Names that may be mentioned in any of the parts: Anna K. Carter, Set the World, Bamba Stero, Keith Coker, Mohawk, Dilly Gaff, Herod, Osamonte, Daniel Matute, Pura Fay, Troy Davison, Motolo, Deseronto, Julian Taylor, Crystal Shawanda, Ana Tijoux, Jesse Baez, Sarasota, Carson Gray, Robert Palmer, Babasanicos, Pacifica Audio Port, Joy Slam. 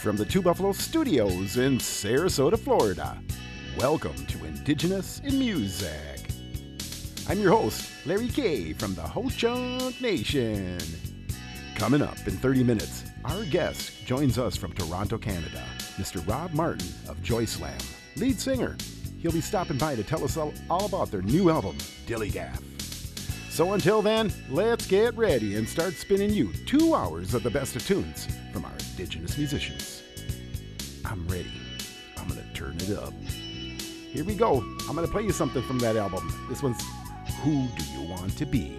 from the Two Buffalo Studios in Sarasota, Florida. Welcome to Indigenous in Music. I'm your host, Larry K. from the Ho-Chunk Nation. Coming up in 30 minutes, our guest joins us from Toronto, Canada, Mr. Rob Martin of Joy Slam, lead singer. He'll be stopping by to tell us all about their new album, Dilly Gaff. So until then, let's get ready and start spinning you 2 hours of the best of tunes from our Indigenous musicians. I'm ready. I'm going to turn it up. Here we go. I'm going to play you something from that album. This one's Who Do You Want to Be?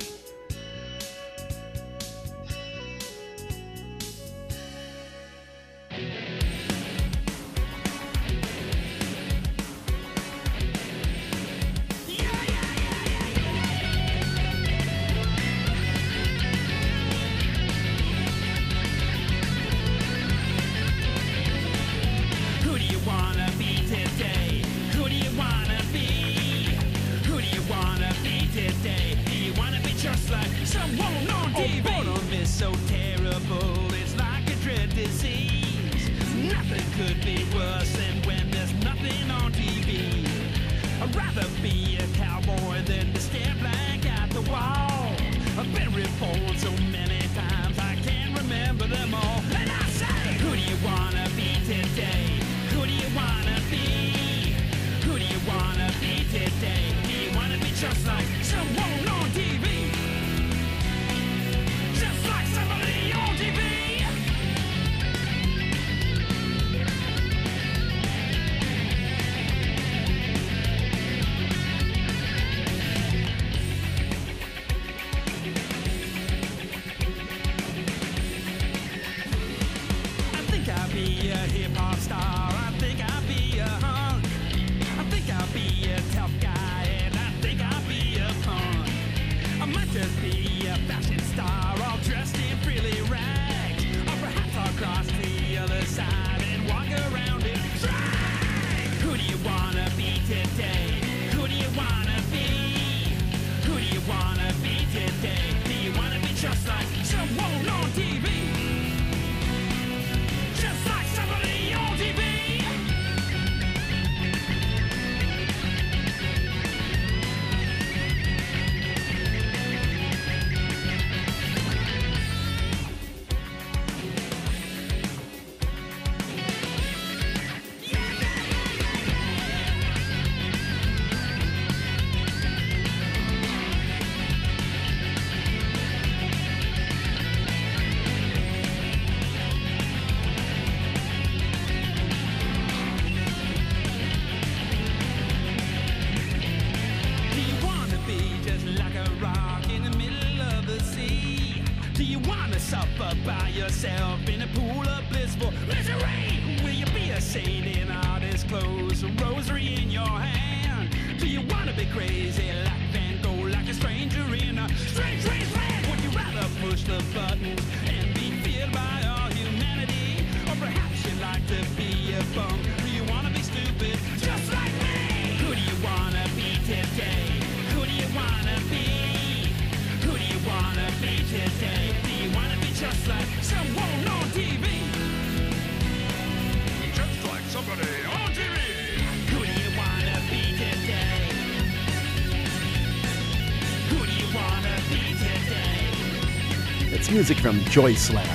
Music from Joy Slam.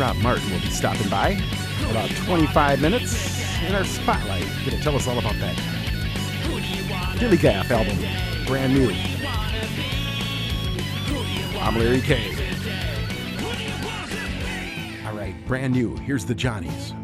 Rob Martin will be stopping by in about 25 minutes in our spotlight. He's going to tell us all about that Dilly Gaff album, brand new. I'm Larry K. All right, brand new. Here's the Johnnies.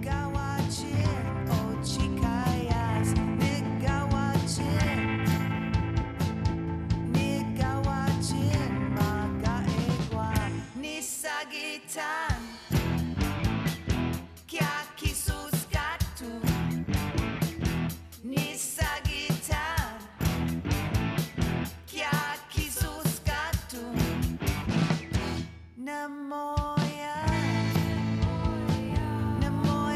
Namoraya, namoraya.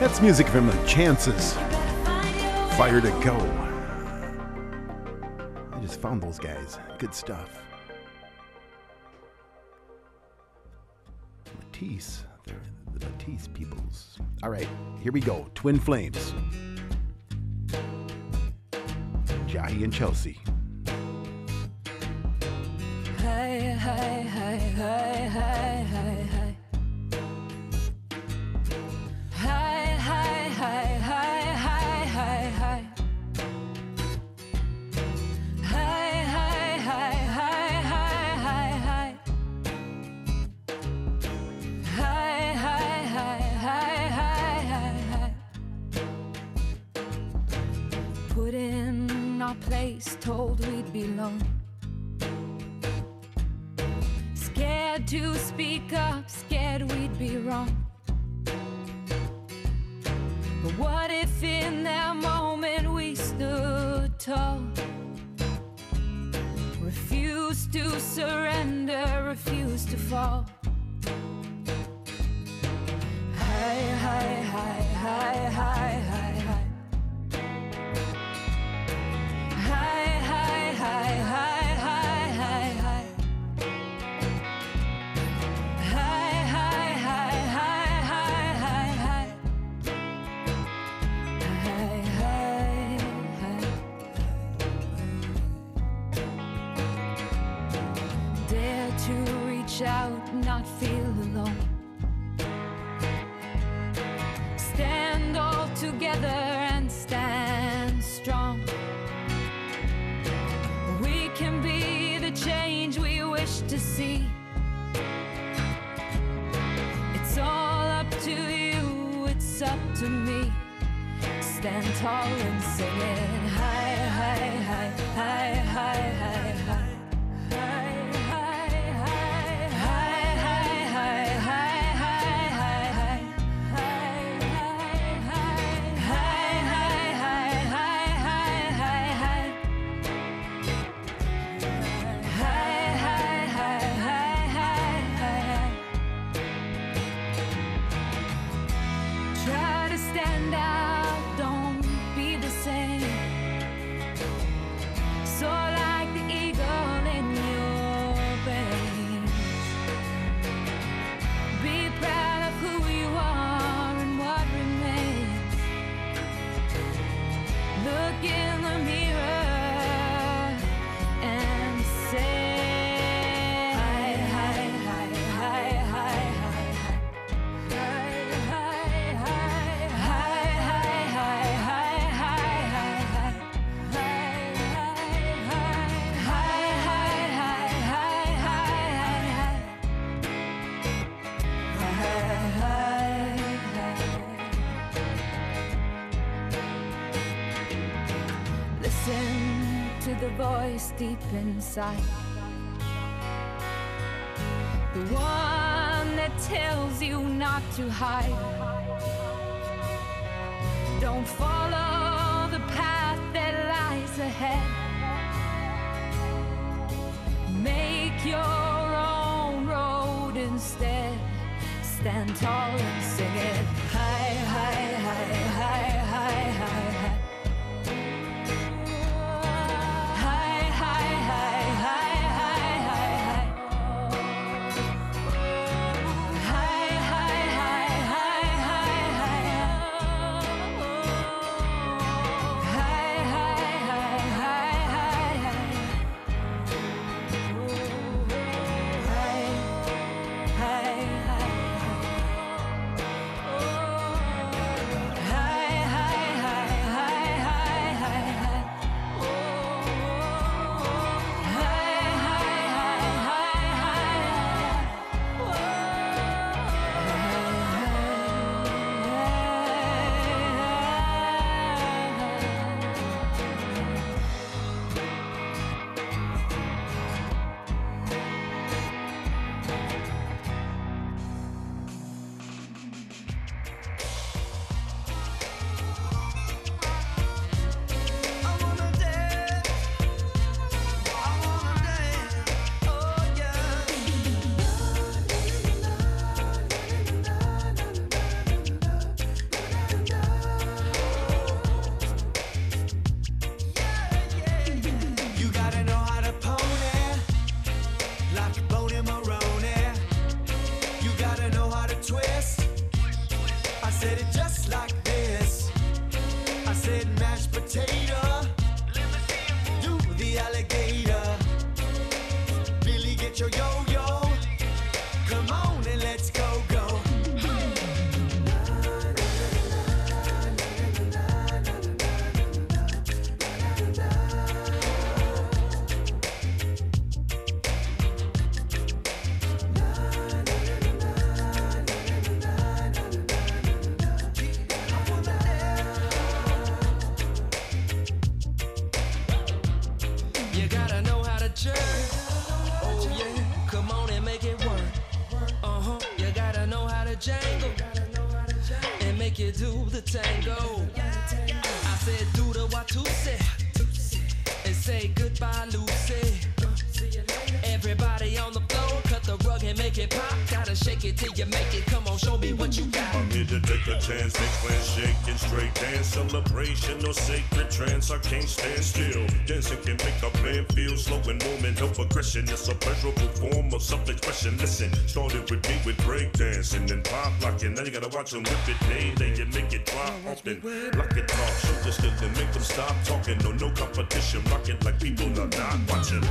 That's music from The Chances, Fire to Go. I just found those guys. Good stuff. Matisse. They're the Matisse peoples. All right, here we go. Twin Flames. Jahi and Chelsea. Hi, hi, hi, hi, hi, hi, hi. Place told we'd belong, scared to speak up, scared we'd be wrong. But what if in that moment we stood tall, refused to surrender, refused to fall? Hi, hi, hi, hi, hi. shout, not feel alone. Stand all together and stand strong. We can be the change we wish to see. It's all up to you, it's up to me. Stand tall and sing it high, high, high, high, high, high, high. Voice deep inside, the one that tells you not to hide. Don't follow the path that lies ahead. Make your own road instead. Stand tall and sing it high, high, high, high, high, high, high. It's a pleasurable form of self-expression. Listen, started with me with breakdance and then pop locking. Now you gotta watch them whip it day and make it drop often. Lock it off, shoulders still and make them stop talking. No, no competition, rock it like people are not watching.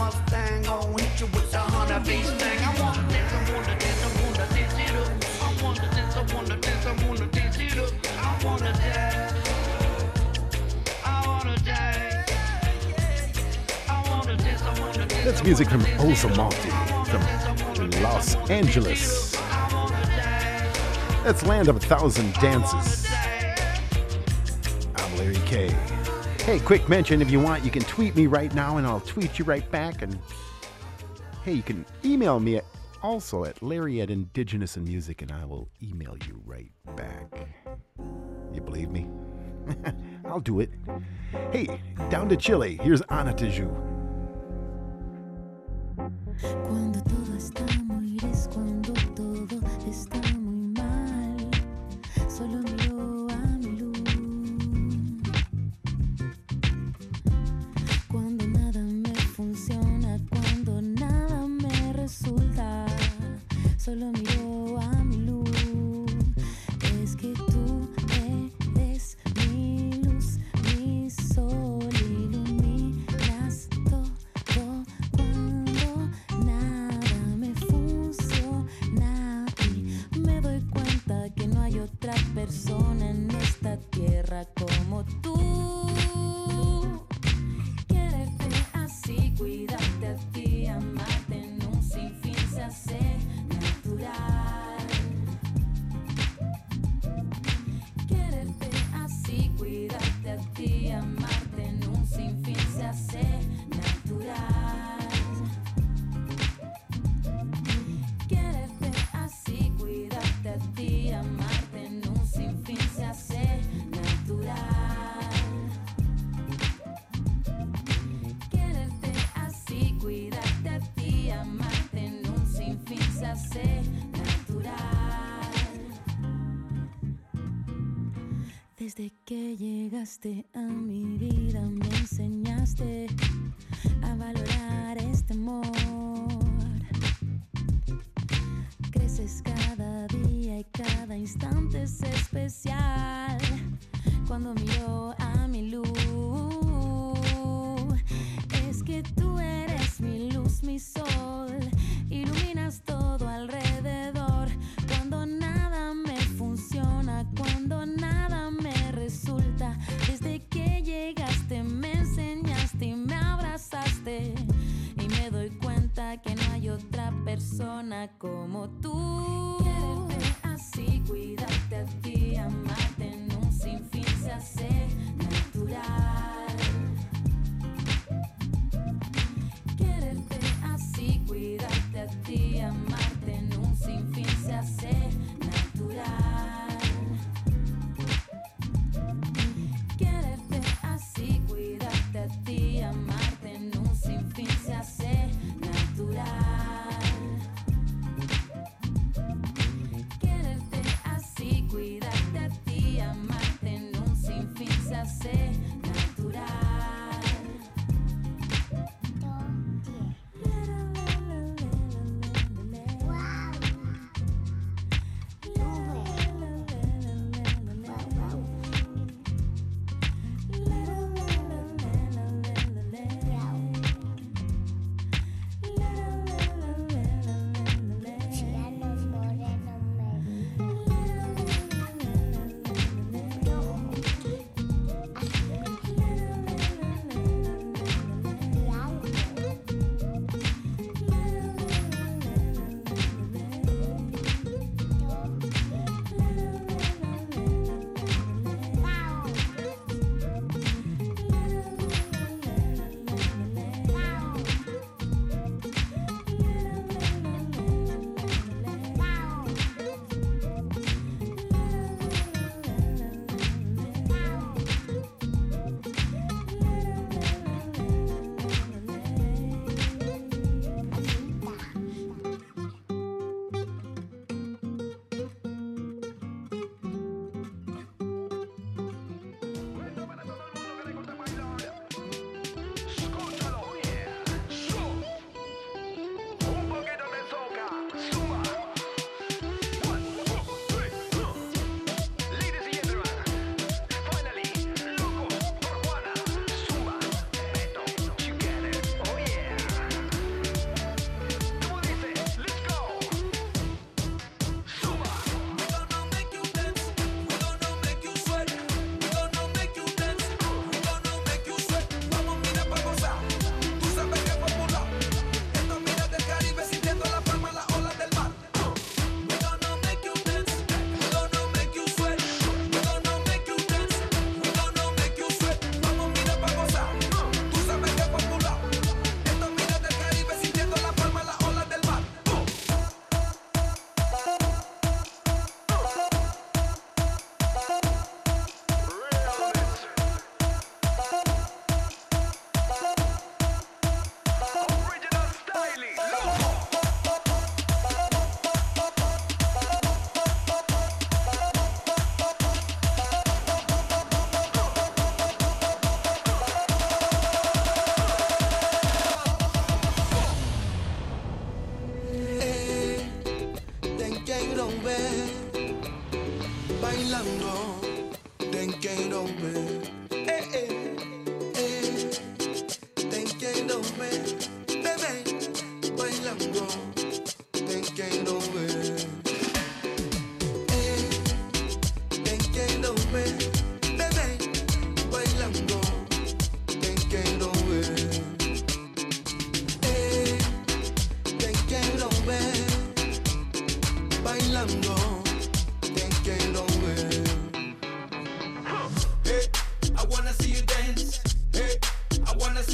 Mustang, I'll hit you with the Honda Beast thing. I wanna dance, I wanna dance, I wanna dance it up. I wanna dance, I wanna dance, I wanna dance it up. I wanna dance, I wanna dance, I wanna dance, I wanna dance. That's music from Osamonte from Los Angeles. That's Land of a Thousand Dances. I'm Larry K. Hey, quick mention, if you want, you can tweet me right now and I'll tweet you right back. And hey, you can email me also at Larry@Indigenous and Music and I will email you right back. You believe me? I'll do it. Hey, down to Chile. Here's Ana Tijoux. Cuando todo está muy gris, cuando todo está muy mal, solo miro a mi luz. Cuando nada me resulta, solo miro a mi luz. Es que tú eres mi luz, mi sol, iluminas todo. Cuando nada me funciona y me doy cuenta que no hay otra persona en esta tierra como tú. Y cuidarte a ti, amarte en un sinfín se hace natural. Quererte así, cuidarte a ti, amarte en un sinfín se hace natural. Quererte así, cuidarte a ti, amarte en un sinfín se hace natural. Hace natural. Desde que llegaste a mi vida me enseñaste a valorar este amor. Creces cada día y cada instante es especial. Cuando miro a mi luz, es que tú eres mi luz, mi sol. Iluminas todo alrededor. Cuando nada me funciona, cuando nada me resulta. Desde que llegaste me enseñaste y me abrazaste. Y me doy cuenta que no hay otra persona como tú. Quererte así, cuidarte a ti, amarte en un sinfín se hace natural. Cuidarte a ti, amarte en un sinfín se hace natural. Quererte así, cuidarte a ti, amarte en un sinfín se hace natural.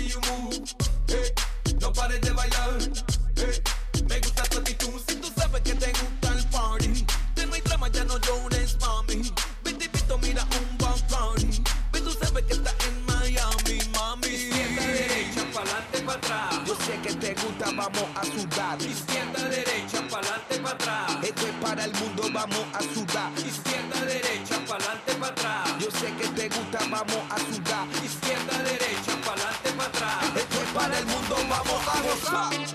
see you move. Hey, no pares de bailar. Hey, me gusta tu actitud. Si tú sabes que te gusta el party, que no hay drama, ya no llores, mami. Ven, te invito, mira un bad party. Ven, tú sabes que estás en Miami, mami. Izquierda, derecha, pa'lante, pa' atrás. Yo sé que te gusta, vamos a sudar. Izquierda, derecha, pa'lante, pa' atrás. Esto es para el mundo, vamos a sudar. Izquierda, derecha, pa'lante, pa' atrás. Yo sé que te gusta, vamos a sudar. Izquierda, derecha, pa'lante, pa' atrás. Esto es para el mundo, vamos a gozar.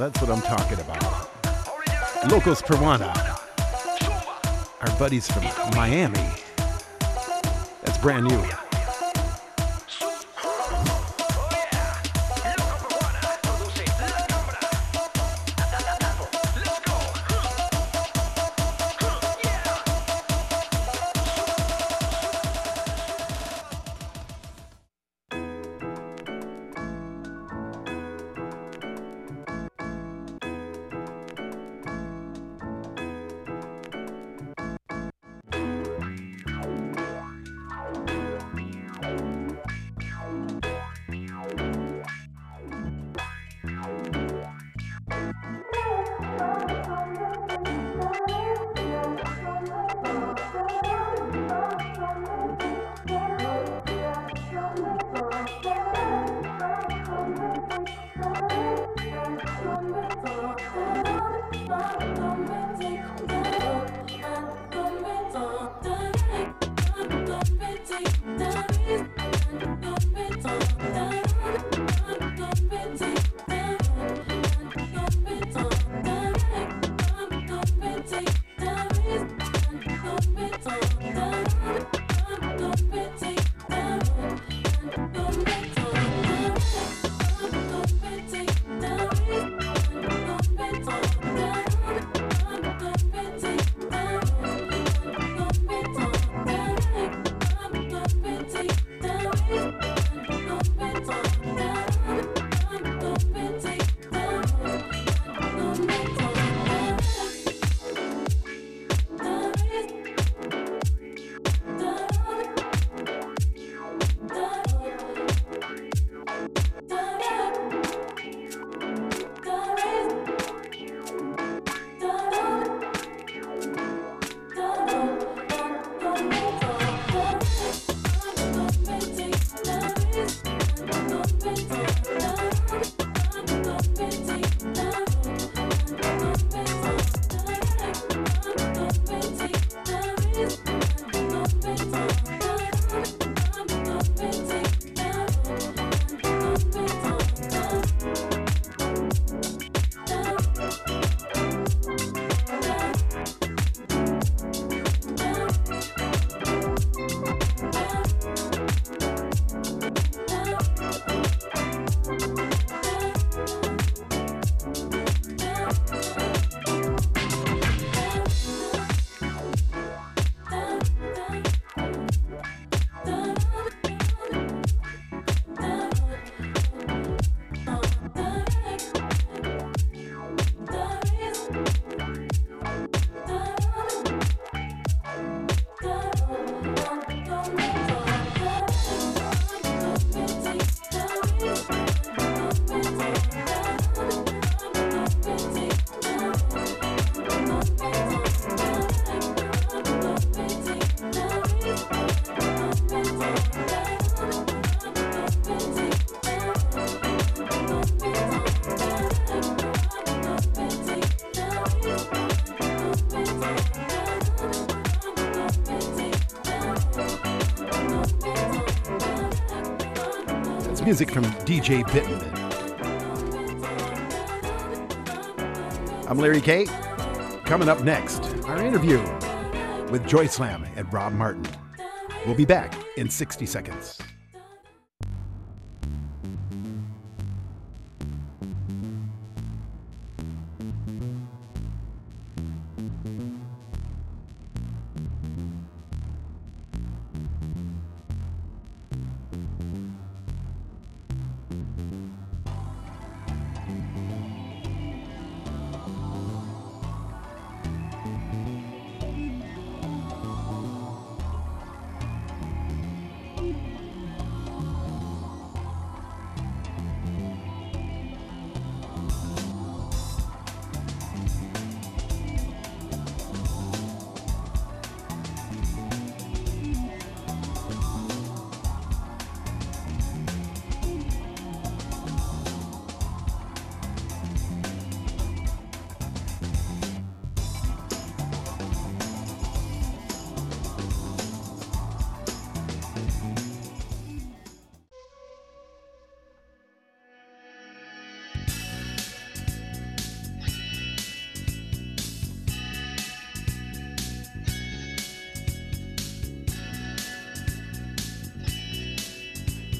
That's what I'm talking about. Locos Peruana. Our buddies from Miami. That's brand new. music from DJ Bittman. I'm Larry K. Coming up next, our interview with Joy Slam and Rob Martin. We'll be back in 60 seconds.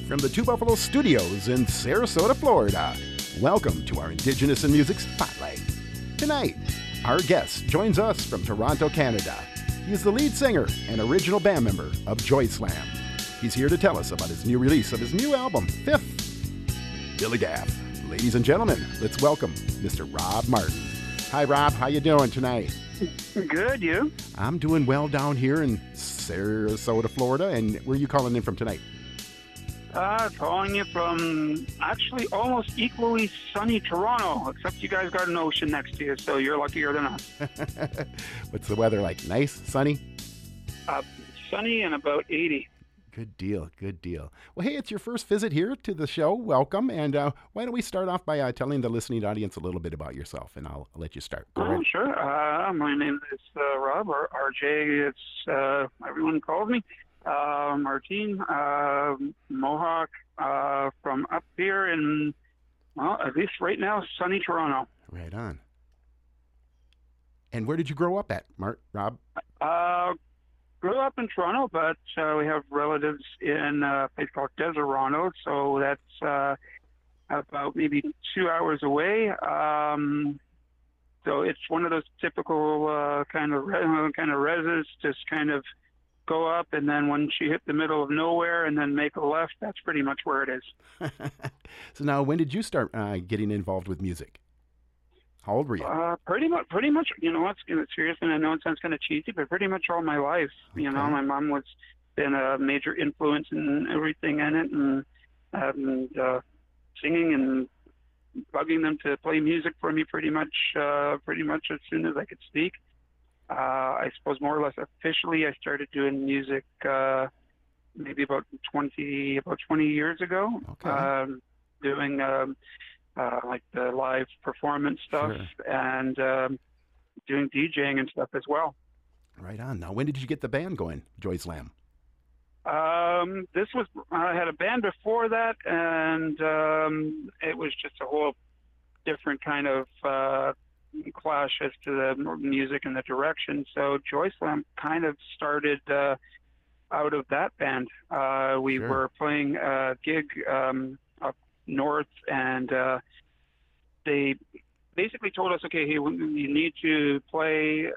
From the Two Buffalo Studios in Sarasota, Florida, welcome to our Indigenous in Music Spotlight. Tonight, our guest joins us from Toronto, Canada. He is the lead singer and original band member of Joy Slam. He's here to tell us about his new release of his new album, Fifth, Dilly Gaff. Ladies and gentlemen, let's welcome Mr. Rob Martin. Hi, Rob. How you doing tonight? Good, you? I'm doing well down here in Sarasota, Florida. And where are you calling in from tonight? Calling you from actually almost equally sunny Toronto, except you guys got an ocean next to you, so you're luckier than us. What's the weather like? Nice, sunny? Sunny and about 80. Good deal, good deal. Well, hey, it's your first visit here to the show. Welcome, and why don't we start off by telling the listening audience a little bit about yourself, and I'll let you start. Oh, sure. My name is Rob, or RJ, everyone calls me. Martin, Mohawk, from up here in, well, at least right now, sunny Toronto. Right on. And where did you grow up at, Rob? Grew up in Toronto, but we have relatives in a place called Deseronto, so that's about maybe 2 hours away. So it's one of those typical kind of reses, just kind of go up, and then when she hit the middle of nowhere and then make a left, that's pretty much where it is. So now, when did you start getting involved with music? How old were you? Pretty much, you know, it's serious, and I know it sounds kind of cheesy, but pretty much all my life. Okay. You know, my mom was been a major influence in everything in it, and singing and bugging them to play music for me pretty much as soon as I could speak. I suppose more or less officially, I started doing music maybe about 20 years ago. Okay. Doing like the live performance stuff. Sure. And doing DJing and stuff as well. Right on. Now, when did you get the band going, Joy Slam? I had a band before that, and it was just a whole different kind of clash as to the music and the direction. So Joy Slam kind of started out of that band. We sure. were playing a gig up north, and they basically told us, okay, hey, you need to play,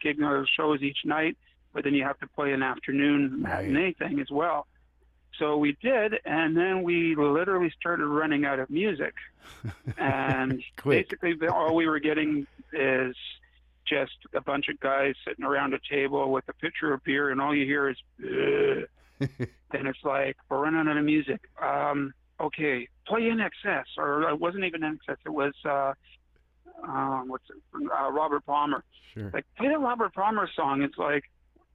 gig shows each night, but then you have to play an afternoon matinee thing as well. So we did, and then we literally started running out of music. And basically all we were getting is just a bunch of guys sitting around a table with a pitcher of beer, and all you hear is, and it's like, we're running out of music. Okay, play NXS, or it wasn't even NXS, it was Robert Palmer. Sure. Like, play the Robert Palmer song. It's like,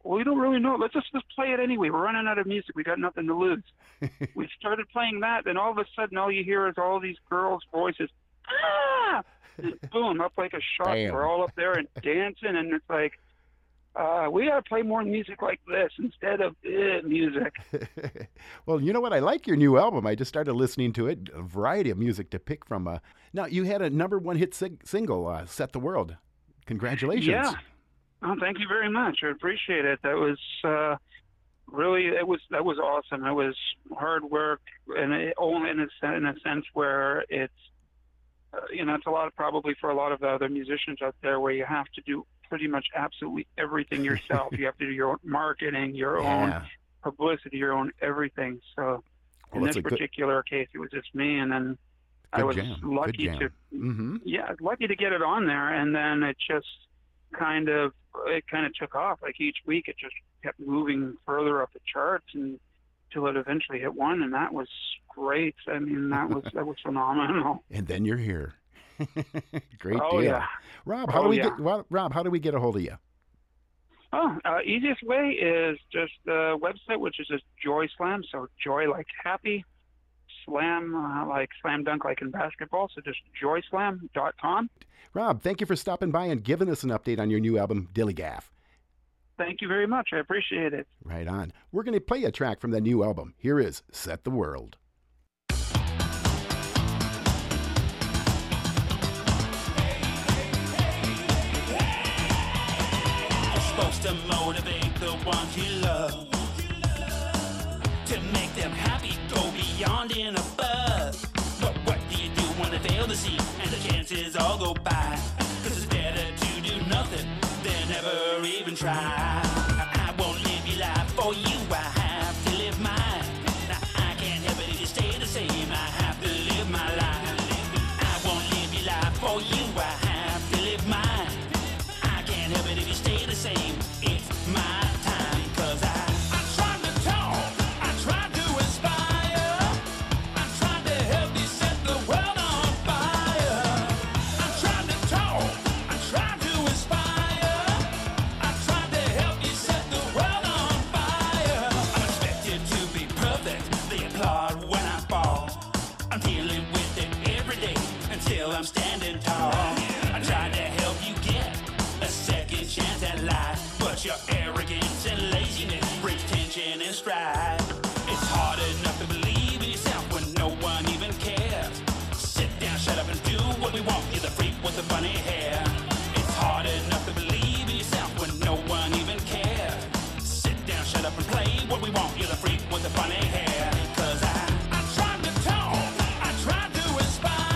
well, we don't really know. Let's just play it anyway. We're running out of music. We got nothing to lose. We started playing that, and all of a sudden, all you hear is all these girls' voices. Ah! Boom, up like a shot. Damn. We're all up there and dancing, and it's like, we ought to play more music like this instead of music. Well, you know what? I like your new album. I just started listening to it. A variety of music to pick from. Now, you had a #1 hit single, Set the World. Congratulations. Yeah. Oh, thank you very much. I appreciate it. That was really awesome. It was hard work, and in a sense where it's, it's a lot of, probably for a lot of the other musicians out there, where you have to do pretty much absolutely everything yourself. You have to do your own marketing, your own publicity, your own everything. So in this particular case, it was just me, and then I was lucky to lucky to get it on there, and then it just kind of took off. Like each week, it just kept moving further up the charts until it eventually hit 1, and that was great. I mean, that was phenomenal. And then you're here. Great deal. Yeah. Rob, how do we get a hold of you? Oh, easiest way is just the website, which is just Joy Slam. So Joy like happy, Slam like slam dunk like in basketball. So just joyslam.com. Rob, thank you for stopping by and giving us an update on your new album, Dilly Gaff. Thank you very much. I appreciate it. Right on. We're going to play a track from the new album. Here is Set the World. To motivate the ones you love, to make them happy, go beyond and above. But what do you do when they fail to see and the chances all go by? 'Cause it's better to do nothing than never even try. I won't live your life for you, I have to live mine. Now, I can't help it if you stay the same, I have to live my life. I won't live your life for you, I have to live mine. I can't help it if you stay the same. I'm standing tall. I tried to help you get a second chance at life, but your arrogance and laziness breaks tension and strife. It's hard enough to believe in yourself when no one even cares. Sit down, shut up, and do what we want. You're the freak with the funny hair. It's hard enough to believe in yourself when no one even cares. Sit down, shut up, and play what we want. You're the freak with the funny hair. 'Cause I tried to talk, I tried to inspire.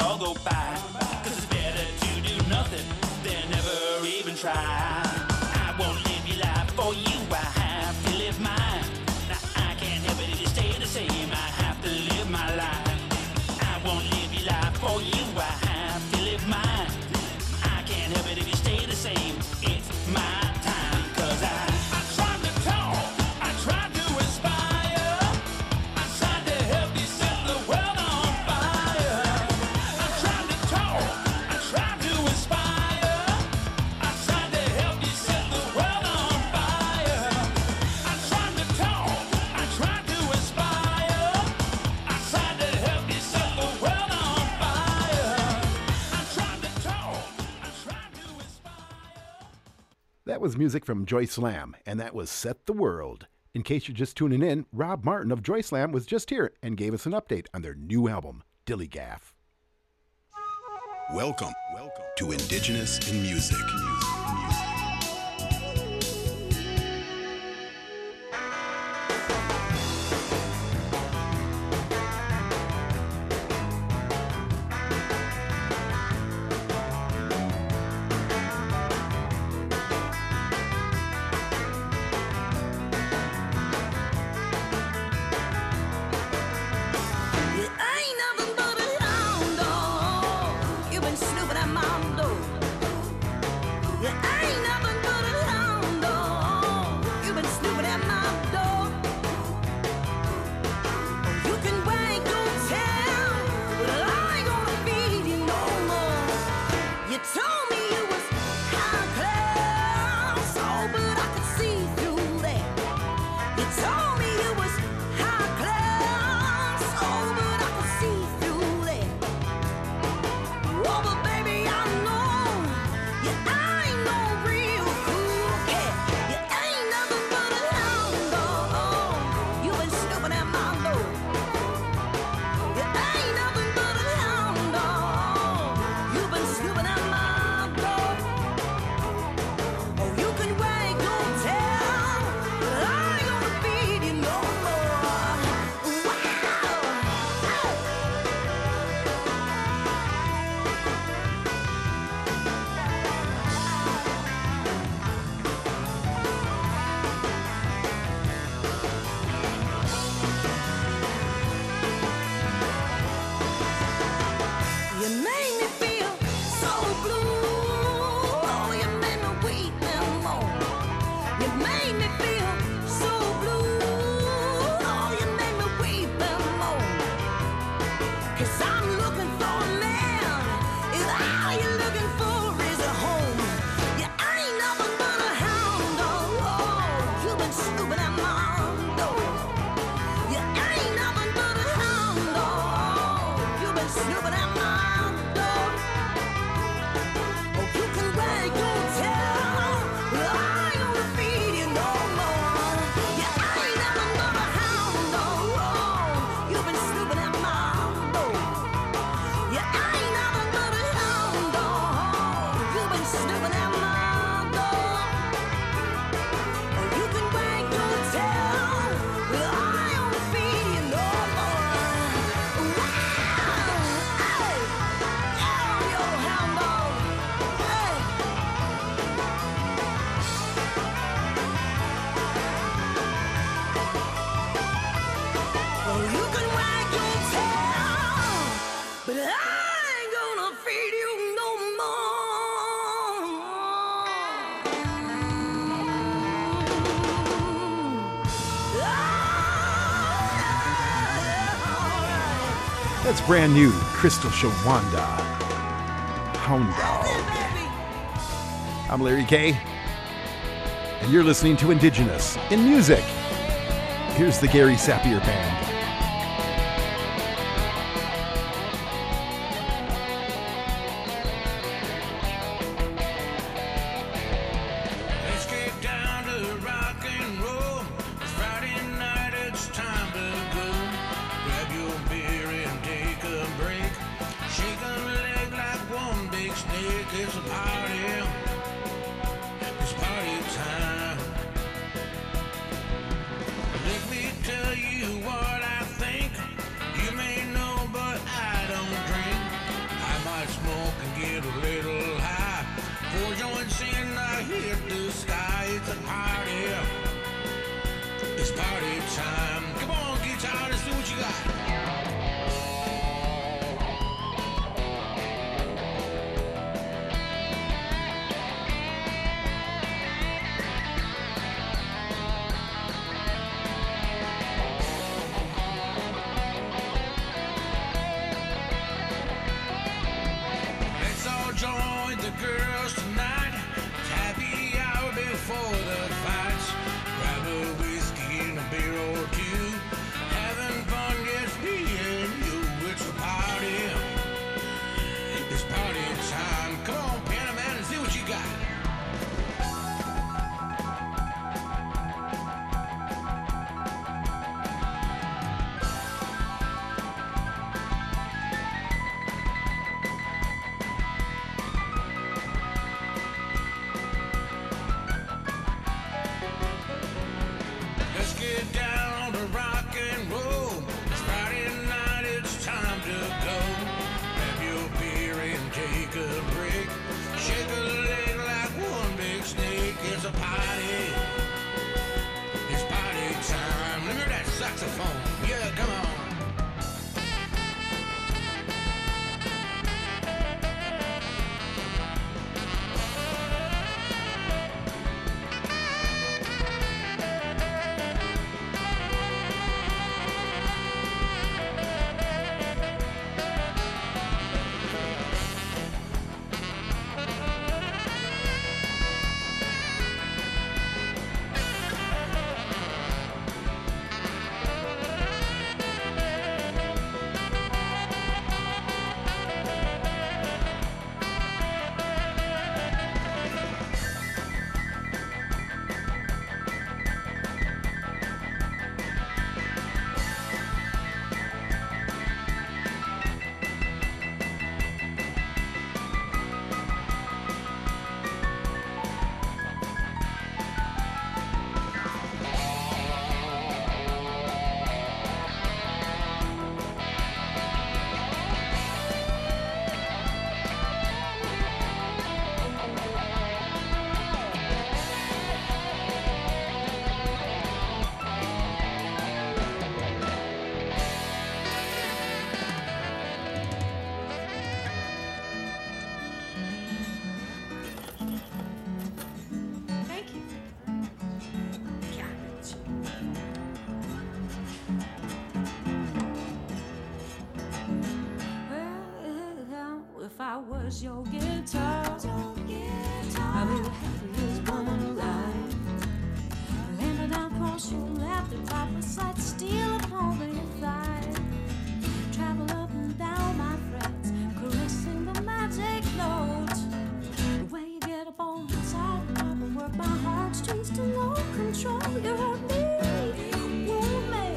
All go by, 'cause it's better to do nothing than never even try. I won't live your life for you, I have to live mine. Now I can't help it if you stay the same, I have to live my life. I won't live your life for you, I have to live mine. I can't help it if you stay the same, it's mine. That was music from Joy Slam, and that was Set the World. In case you're just tuning in, Rob Martin of Joy Slam was just here and gave us an update on their new album, Dilly Gaff. Welcome to Indigenous in Music. That's brand new Crystal Shawanda. Hound Dog. I'm Larry K. And you're listening to Indigenous in Music. Here's the Gary Sappier Band. Your guitar, I would be the happiest woman alive. I landed down across your lap, the proper sight, steal upon the thigh. Travel up and down my frets, caressing the magic note. The way you get up on the side, and work my heartstrings to no control. You hurt me, woo me.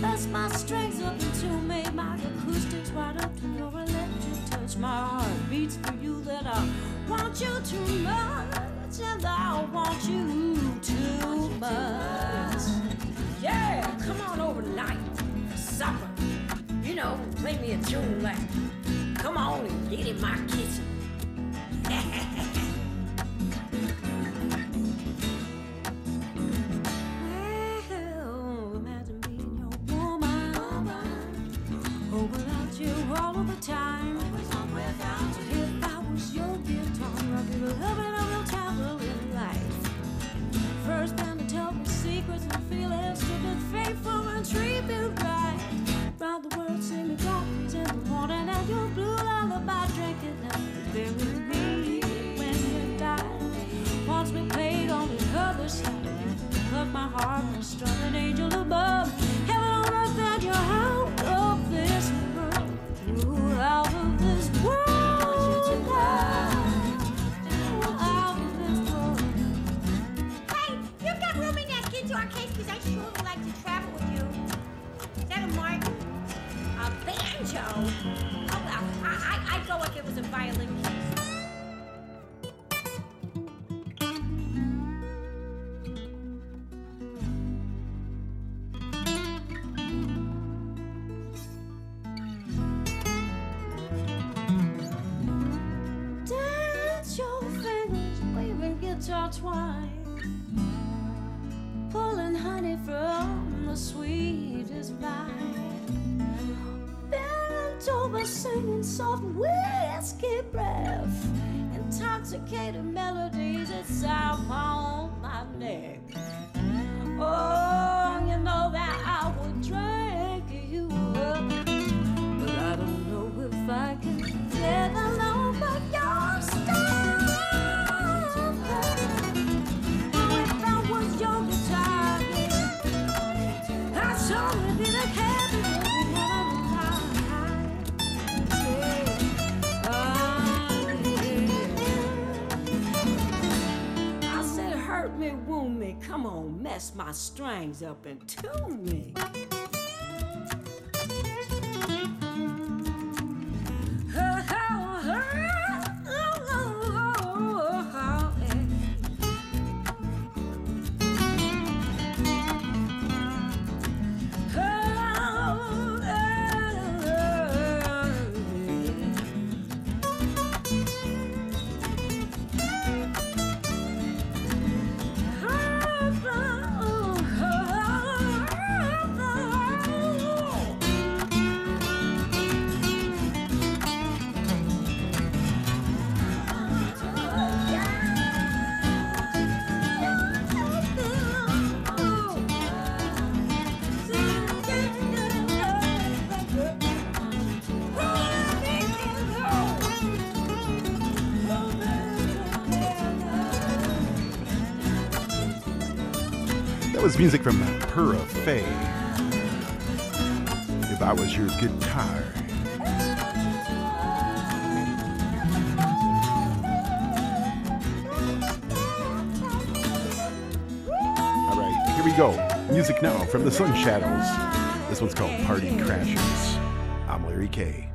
That's my strings up into me, my acoustics right up to your electric touch. My heart beats for you that I want you too much, and I want you too much. Yeah, come on over tonight, supper. You know, play me a tune like, come on and get in my kitchen. Secrets and feel it, stripped faithful and treat me right. Round the world, sing me down. on the other side of my heart, the struggling angel above. Heaven on earth and you're out of this world. You're out of this world. You're out of this world. Hey, you've got room in that kid's arcade, because I sure would like to travel with you. Is that a mark? A banjo? Oh, well, I'd go if it was a violin case. Twine, pulling honey from the sweetest vine, bent over singing soft whiskey breath, intoxicated melodies that sound on my neck. Oh, you know that I would drag you up, but I don't know if I can get along but your style. Come on, mess my strings up and tune me. Was music from Pura Fay. If I was your guitar. All right, here we go. Music now from the Sun Shadows. This one's called Party Crashers. I'm Larry Kay.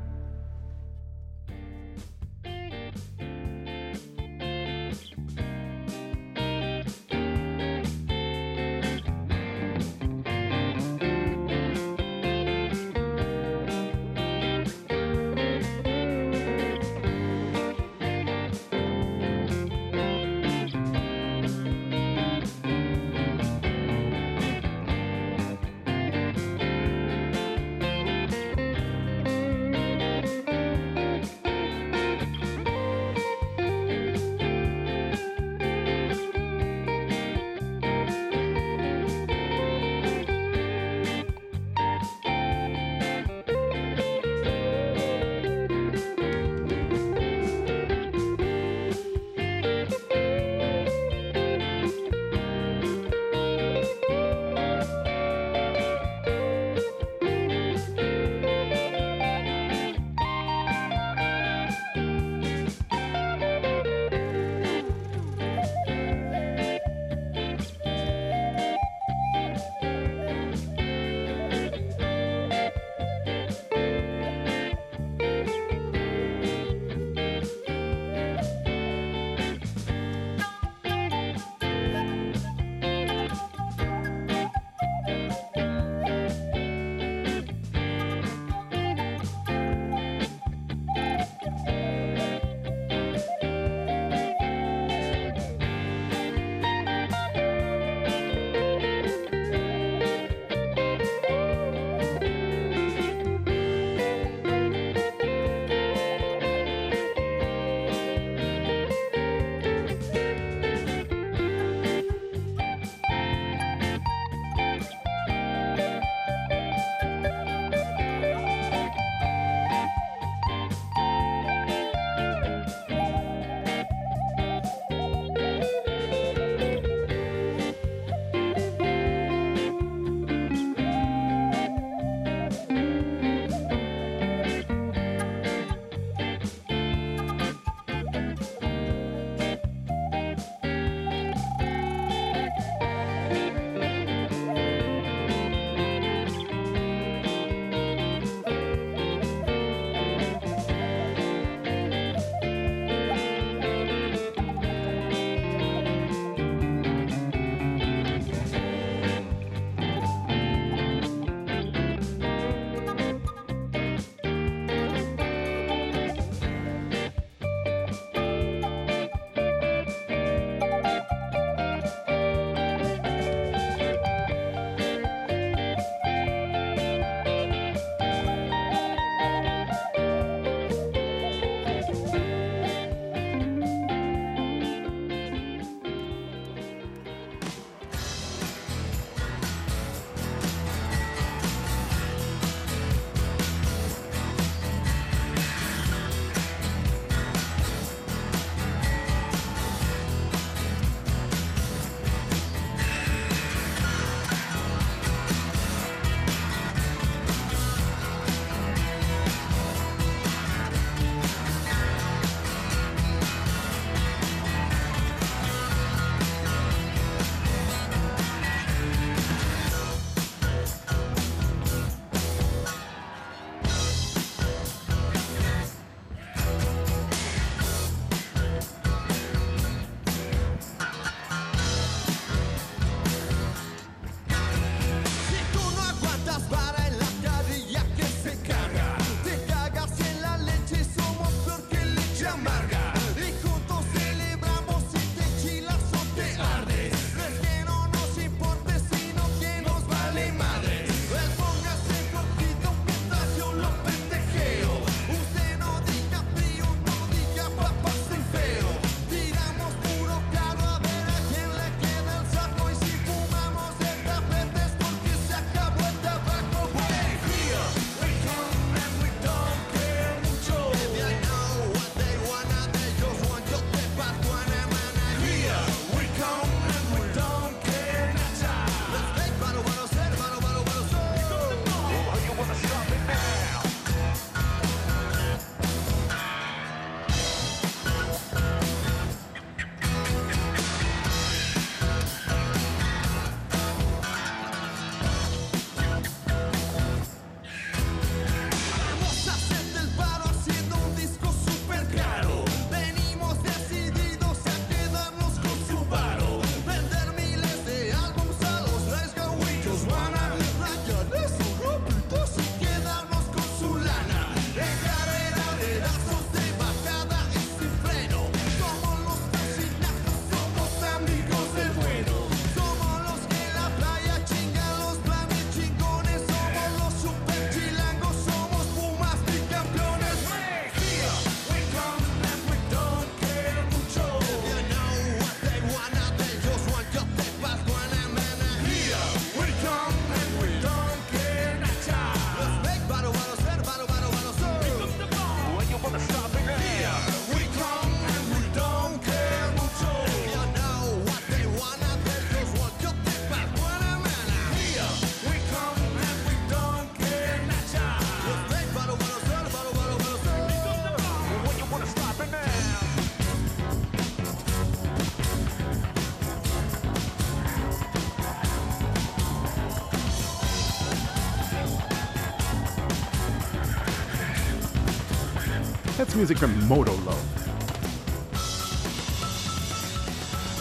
That's music from Motolo.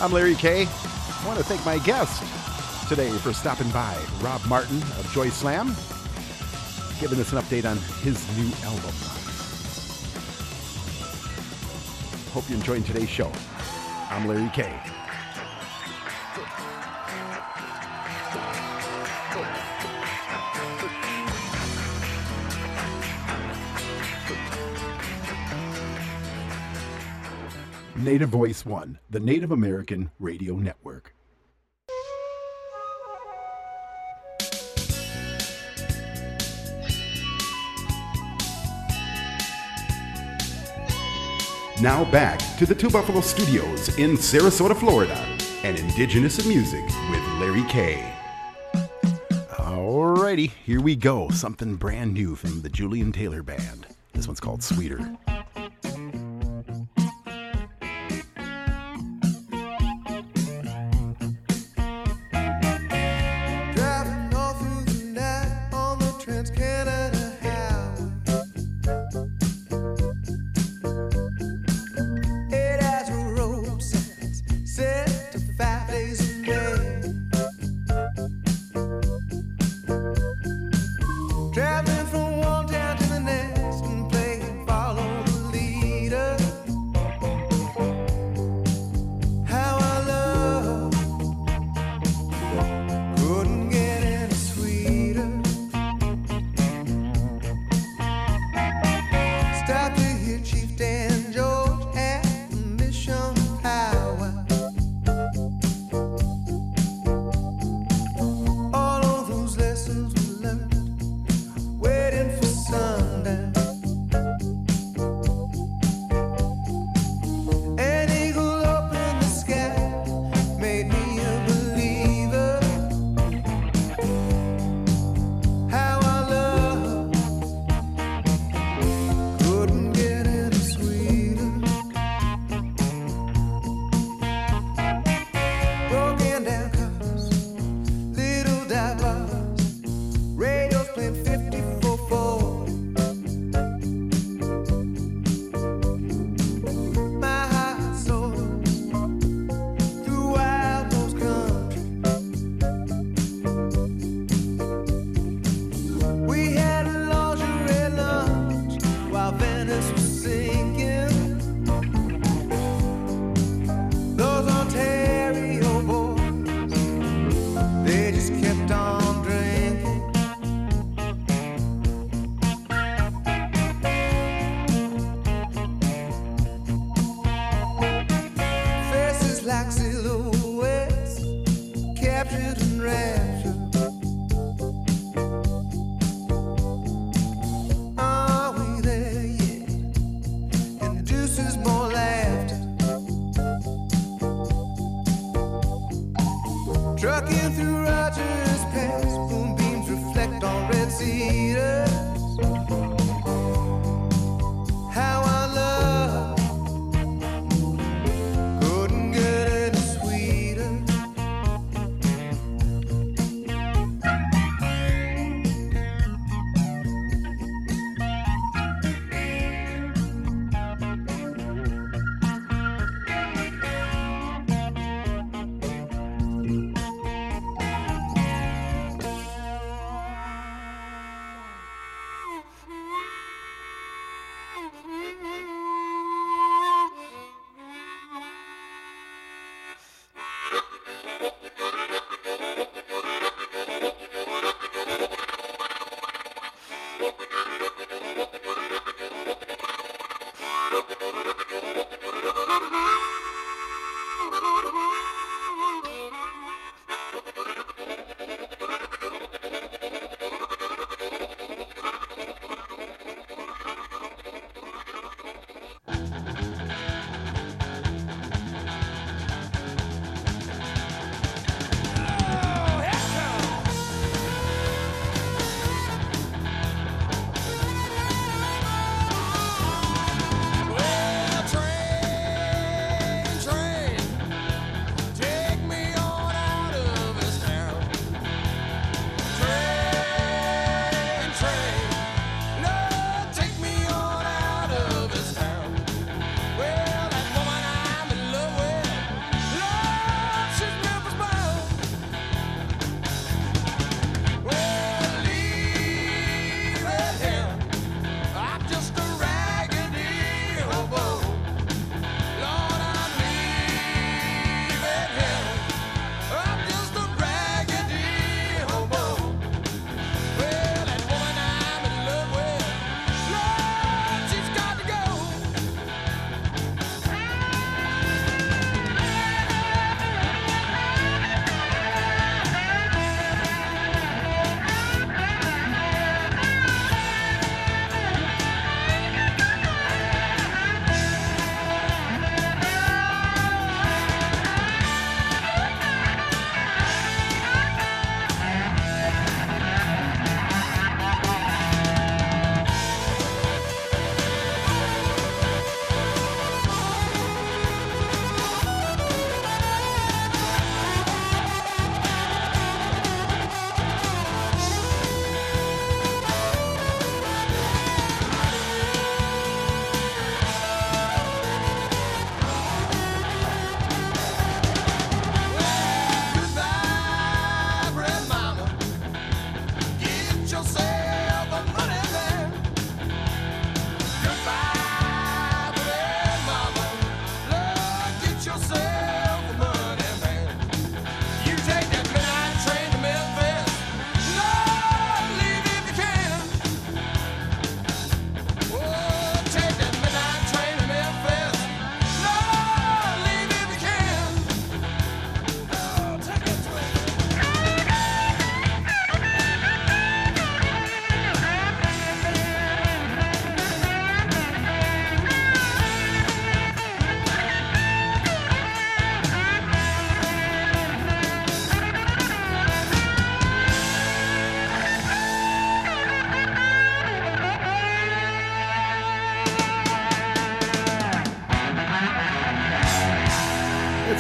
I'm Larry K. I want to thank my guest today for stopping by, Rob Martin of Joy Slam, giving us an update on his new album. Hope you're enjoying today's show. I'm Larry K. Native Voice One, the Native American Radio Network. Now back to the Two Buffalo Studios in Sarasota, Florida, and Indigenous in Music with Larry K. Alrighty, here we go. Something brand new from the Julian Taylor Band. This one's called Sweeter.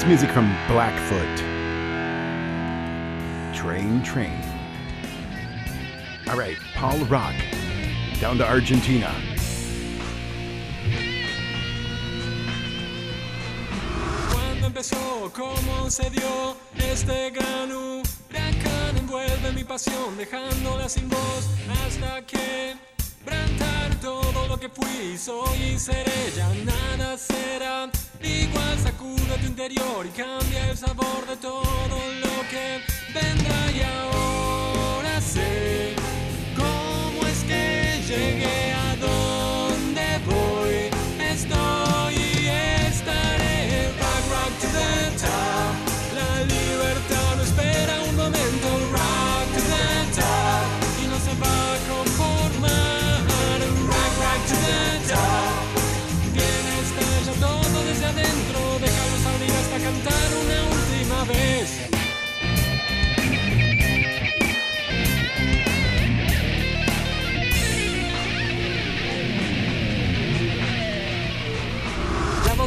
music from Blackfoot. Train. All right, Paul Rock, down to Argentina. Cuando empezó, cómo se dio este gran huracán, envuelve mi pasión, dejándola sin voz hasta que brantar todo lo que fui, soy y seré, ya nada será igual, sacude tu interior y cambia el sabor de todo lo que vendrá y ahora sé. Llegué a donde voy, estoy y estaré. Rock, rock to the top. La libertad no espera un momento. Rock to the top. Y no se va a conformar. Rock, rock to the top. Viene, estalla todo desde adentro. Déjalo salir hasta cantar una última vez.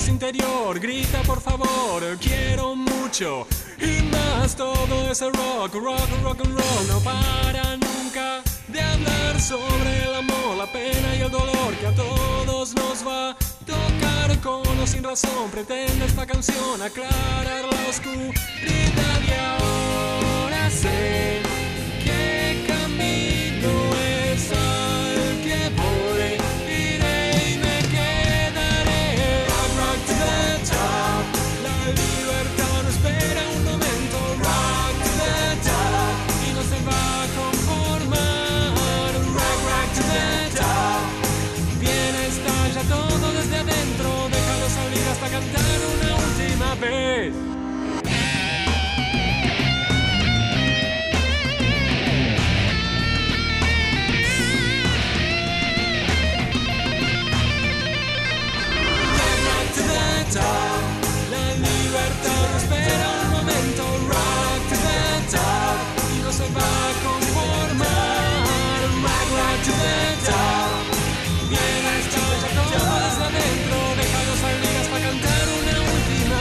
Interior, grita por favor, quiero mucho y más todo ese rock and roll no para nunca de hablar sobre el amor, la pena y el dolor que a todos nos va a tocar con o sin razón, pretende esta canción aclarar la oscuridad y ahora sé que camino es al que voy. Cantar una última vez. Rock to the top. La libertad no espera un momento. Rock to the top. Y no se va a conformar. Rock to the top. Bien estalla todo desde adentro. Déjalo salir hasta cantar una última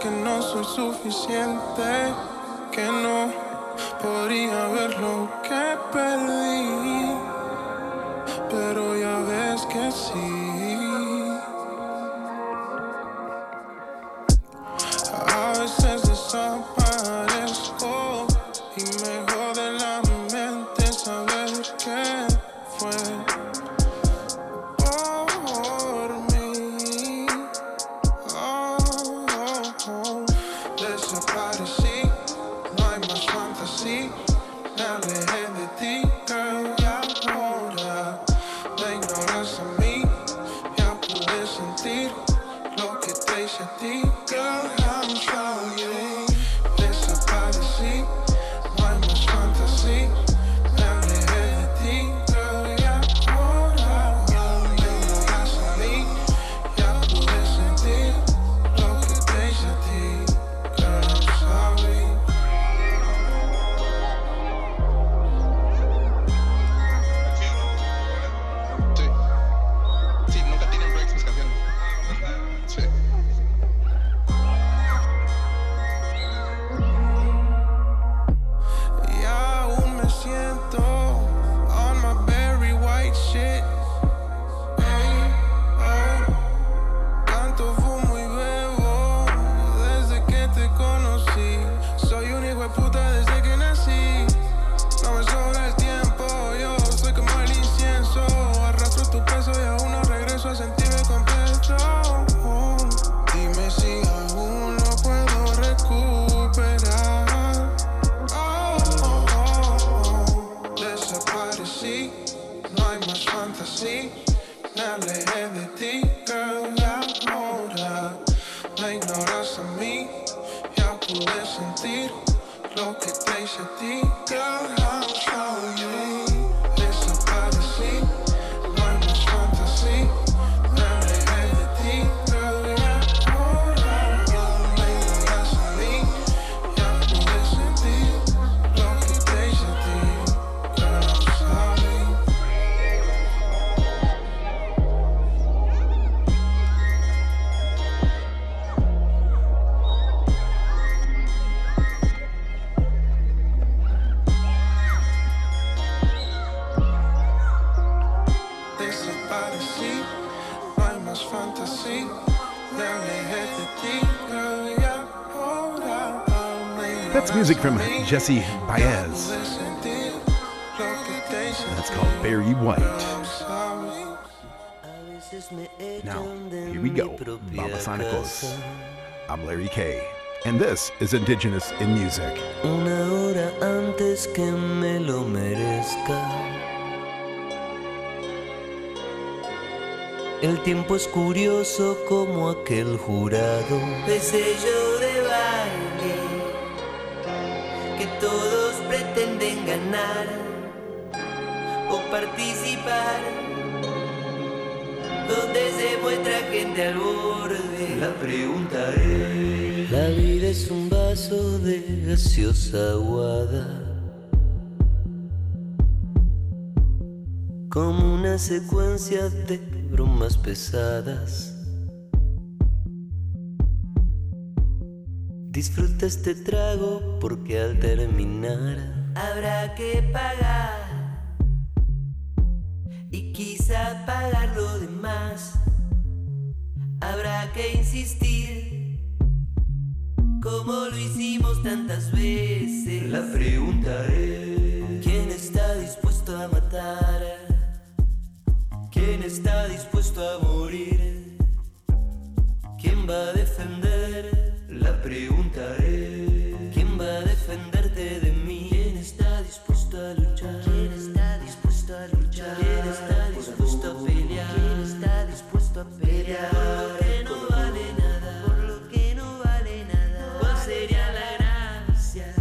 que no soy suficiente, que no podría ver lo que perdí, pero ya ves que sí. A veces desaparezco y me jode la mente saber qué fue. That's music from Jesse Baez. That's called Barry White. Now, here we go. Babasanicos. I'm Larry K. And this is Indigenous in Music. Una hora antes que me lo merezca. El tiempo es curioso como aquel jurado. Destello de baile que todos pretenden ganar o participar, donde se muestra gente al borde. La pregunta es: la vida es un vaso de gaseosa aguada, como una secuencia de bromas pesadas. Disfruta este trago porque al terminar habrá que pagar, y quizá pagar lo demás. Habrá que insistir como lo hicimos tantas veces. La pregunta es: ¿quién está dispuesto a matar? ¿Quién está dispuesto a morir? ¿Quién va a defender? La pregunta es: ¿quién va a defenderte de mí? ¿Quién está dispuesto a luchar? ¿Quién está dispuesto a luchar? ¿Quién está dispuesto a pelear? ¿Quién está dispuesto a pelear? Por lo que no vale nada, por lo que no vale nada. ¿Cuál sería la gracia?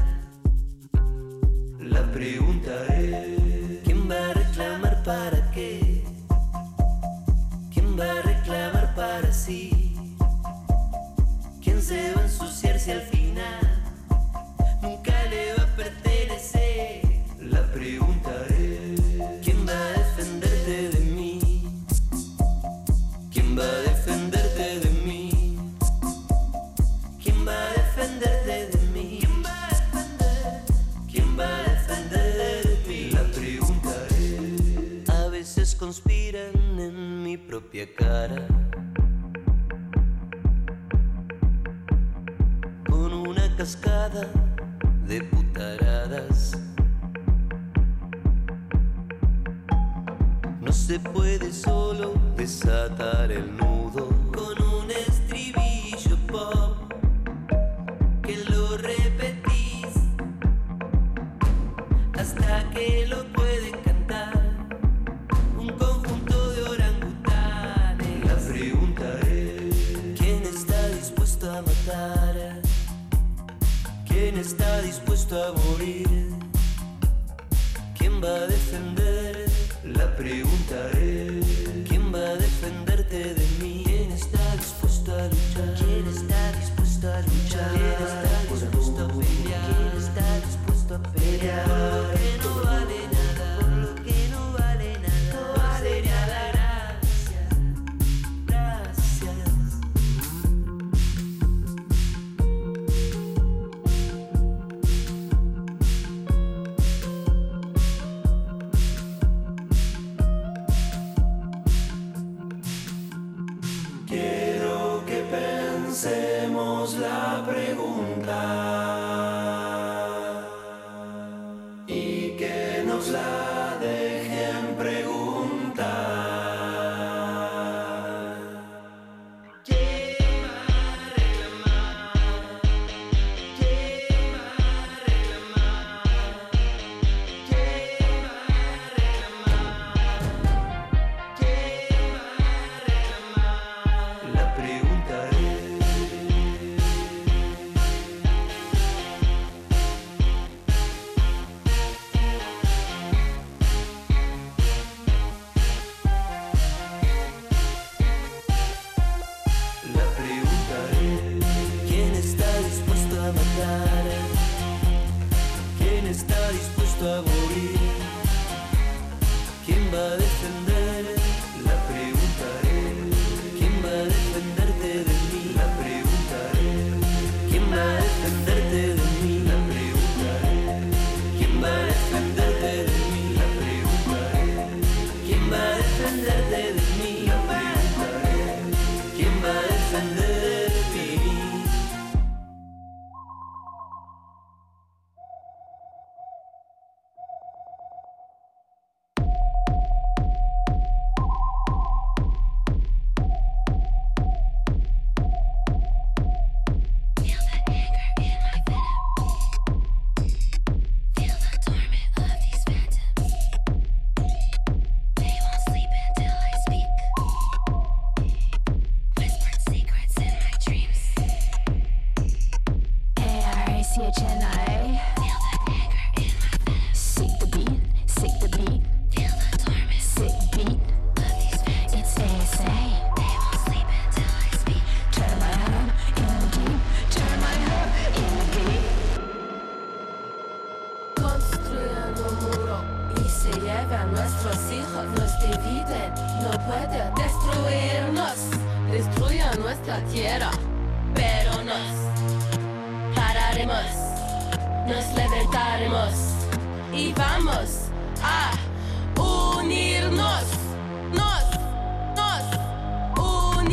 La pregunta es: ¿quién va a reclamar para? ¿Quién se va a ensuciar si al final nunca le va a pertenecer? La pregunta es: ¿quién va a defenderte de mí? ¿Quién va a defenderte de mí? ¿Quién va a defenderte de mí? ¿Quién va a defender? ¿Quién va a defender de mí? La pregunta es: a veces conspiran en mi propia cara, cascada de putaradas. No se puede solo desatar el nudo con un estribillo pop que lo repetís hasta que lo pueden cantar un conjunto de orangutanes. La pregunta es: ¿quién está dispuesto a matar? ¿Quién está dispuesto a morir? ¿Quién va a defender? La pregunta es: ¿quién va a defenderte de mí? ¿Quién está dispuesto a luchar? ¿Quién está dispuesto a luchar? ¿Quién está dispuesto a pelear? ¿Quién está dispuesto a pelear? Por lo que no vale nada, por lo que no vale nada. ¿Cuál sería la gracia? viva, nuestros hijos nos dividen, no puede destruirnos, destruye nuestra tierra, pero nos pararemos, nos levantaremos y vamos a unirnos, nos unirnos.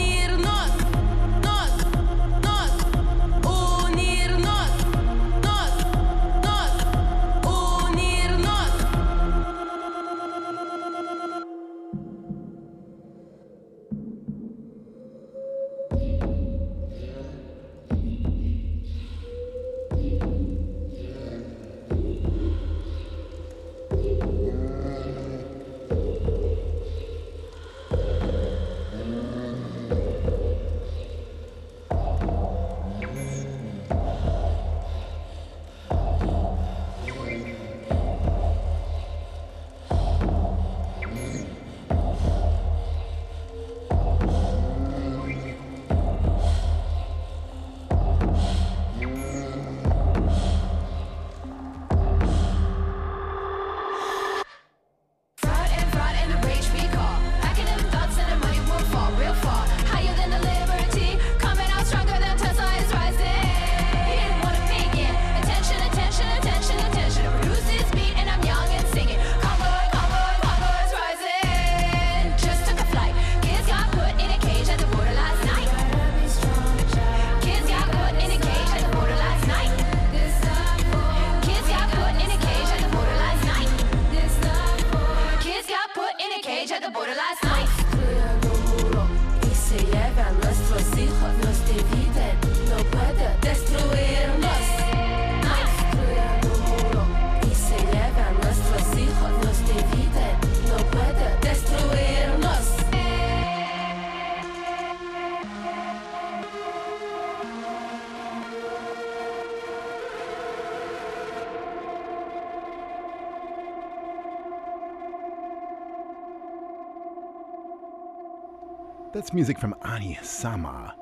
That's music from Ani-sama,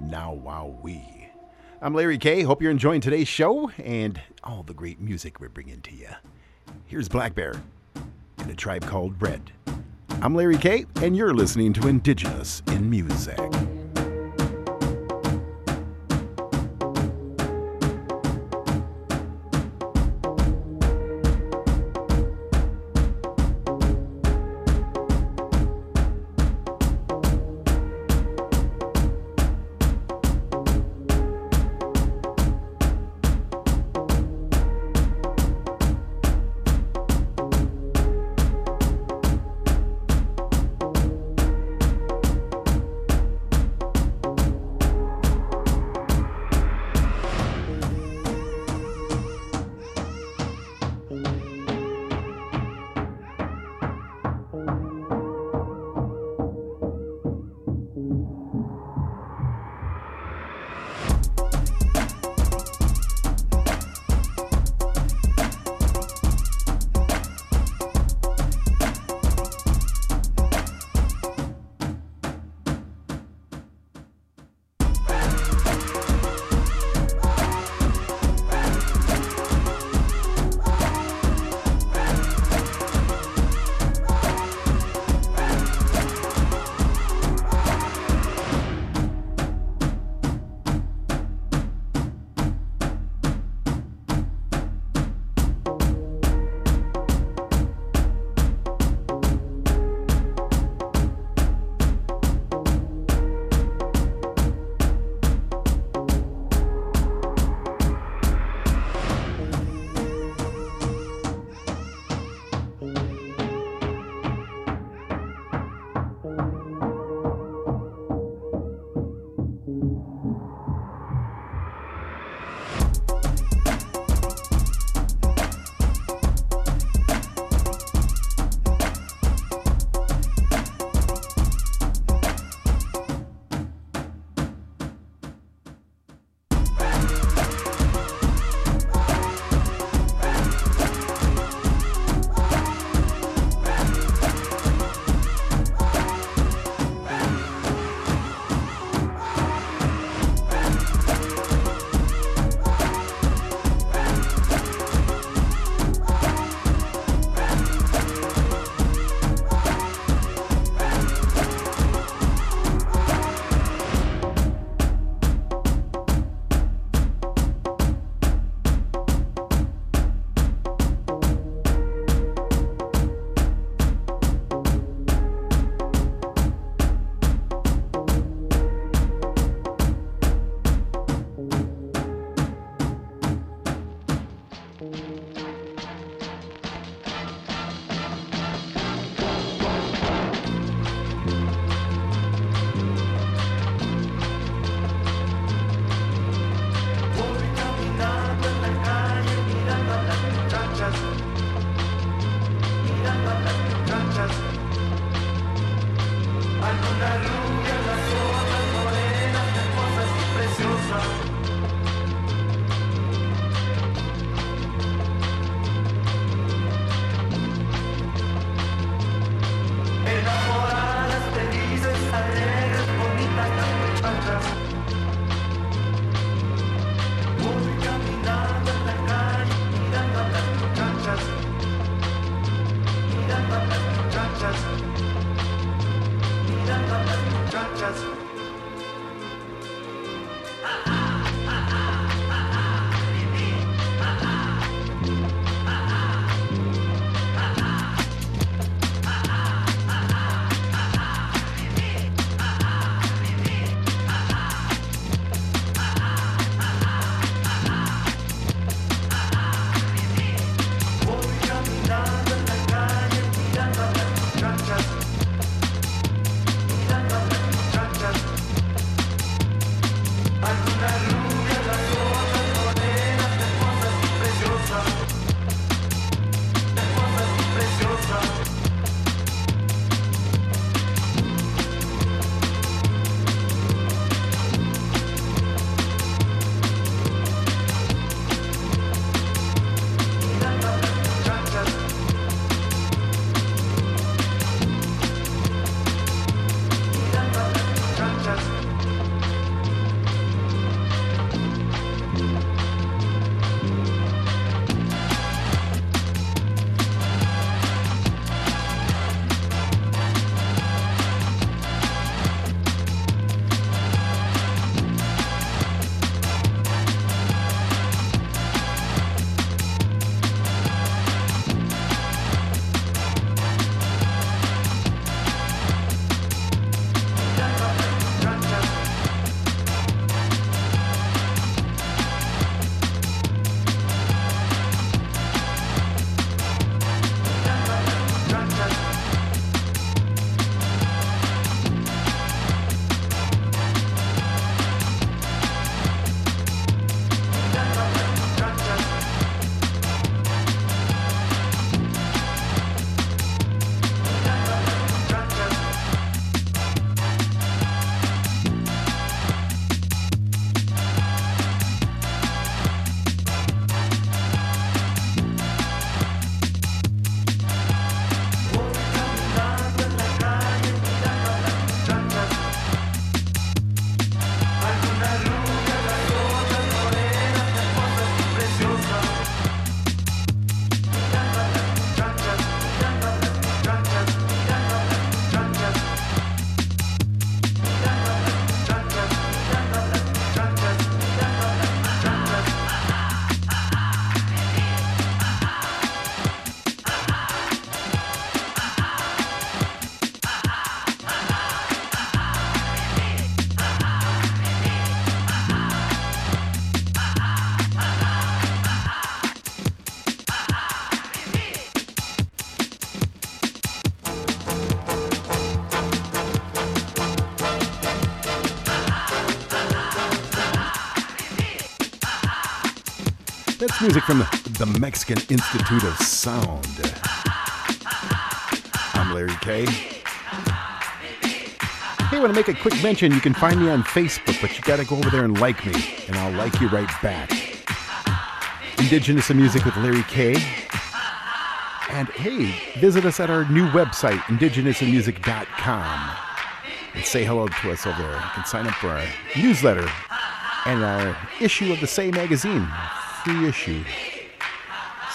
Now Wow We. I'm Larry K. Hope you're enjoying today's show and all the great music we're bringing to you. Here's Black Bear and A Tribe Called Red. I'm Larry K. and you're listening to Indigenous in Music. That's music from the Mexican Institute of Sound. I'm Larry K. Hey, want to make a quick mention? You can find me on Facebook, but you got to go over there and like me, and I'll like you right back. Indigenous and Music with Larry K. And hey, visit us at our new website, indigenousandmusic.com, and say hello to us over there. You can sign up for our newsletter and our issue of the Say magazine. Issue.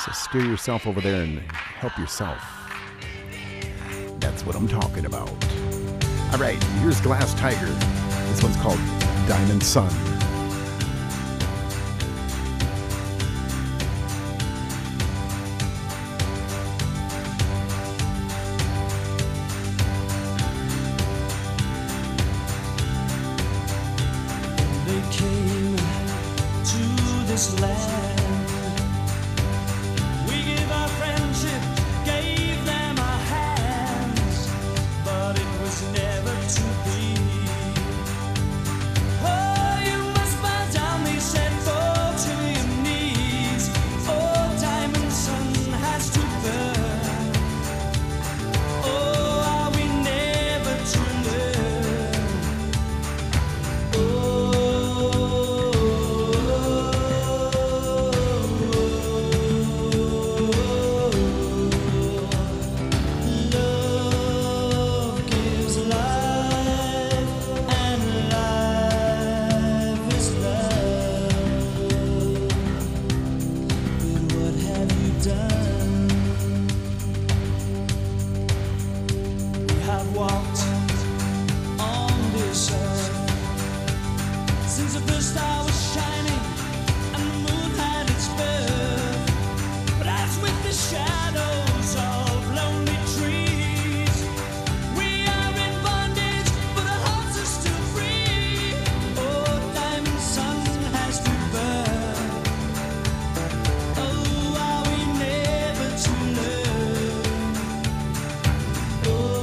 So steer yourself over there and help yourself. That's what I'm talking about. All right, here's Glass Tiger. This one's called Diamond Sun. Never to be. Oh, you walked on this earth. Since the first star was shining and the moon had its birth. But as with the shadows of lonely trees, we are in bondage, but our hearts are still free. Oh, diamond sun has to burn. Oh, are we never to learn? Love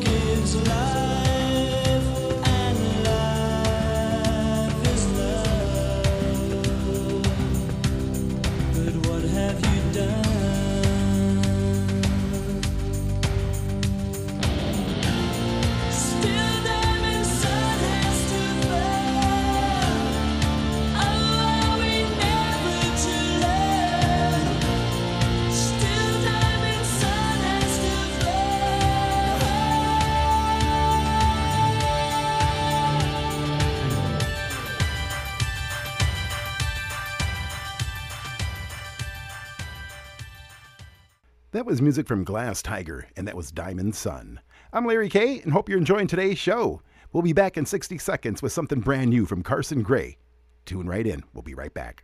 gives life, and life is love. But what have you done? Still diamond sun has to burn. Oh, are we never to learn? Still diamond sun has to burn. That was music from Glass Tiger, and that was Diamond Sun. I'm Larry Kay, and hope you're enjoying today's show. We'll be back in 60 seconds with something brand new from Carson Gray. Tune right in. We'll be right back.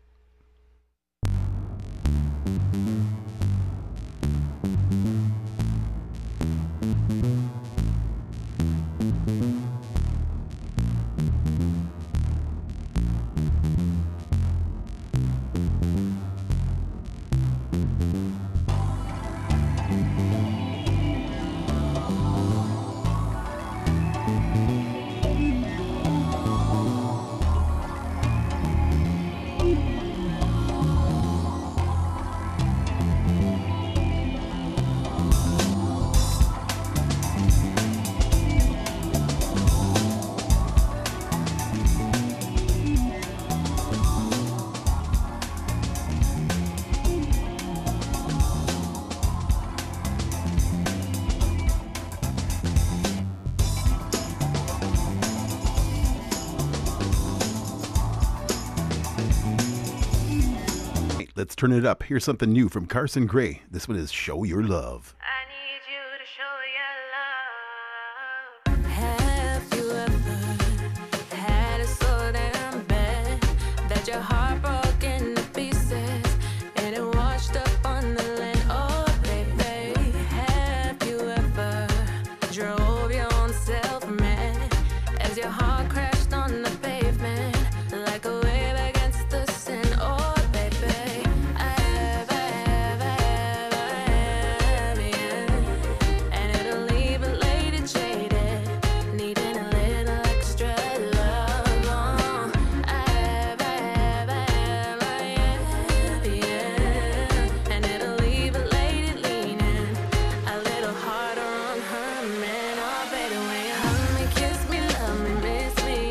Let's turn it up. Here's something new from Carson Gray. This one is Show Your Love. I need you to show your love. Have you ever had it so damn bad that your heart broke into pieces and it washed up on the land? Oh, baby, have you ever drove your own self mad as your heart crashed on the pavement like a wave against the sand? Oh, baby, ever, yeah. And it'll leave a lady jaded, needing a little extra love. Oh, ever, yeah. And it'll leave a lady leaning a little harder on her man. Oh, baby, when you hug me, kiss me, love me, miss me,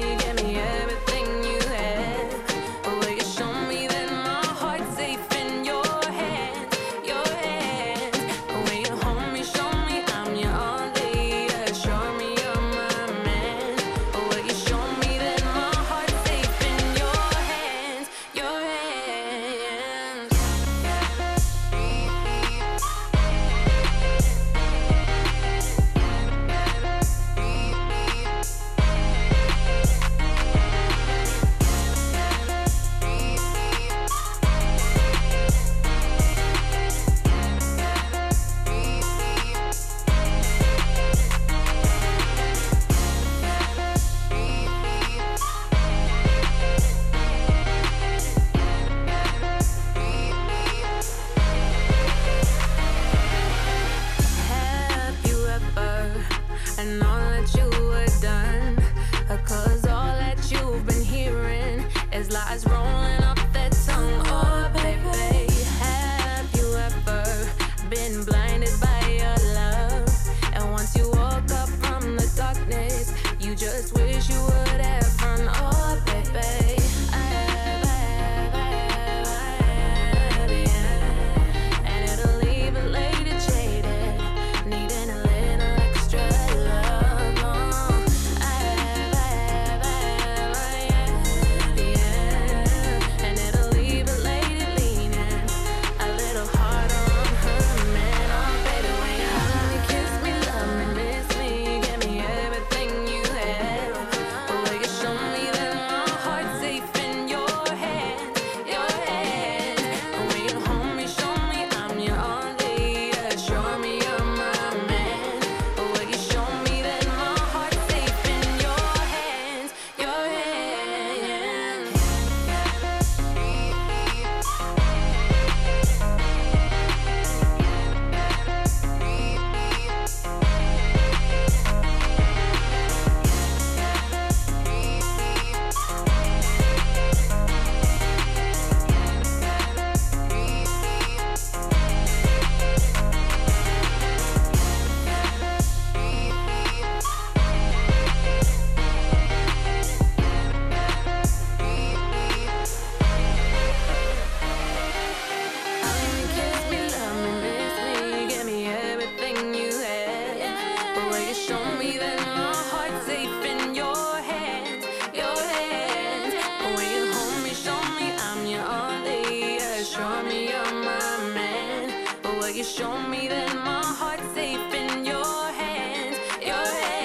show me that my heart's safe in your hands, your hands.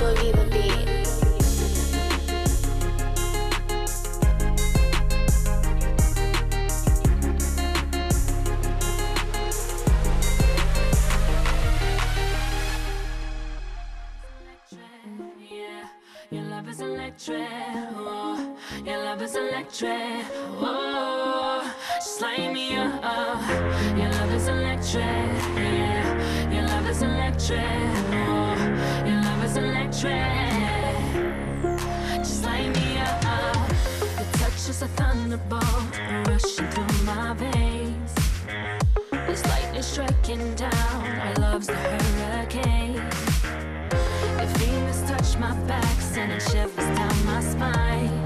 Boogie the beat. Your love is electric, oh, just light me up, oh. Your love is electric, yeah. Your love is electric, oh. Your love is electric, just light me up, oh. Your touch is a thunderbolt rushing through my veins. This lightning striking down, our love's the hurricane. Fingers touch my back, sending shivers down my spine.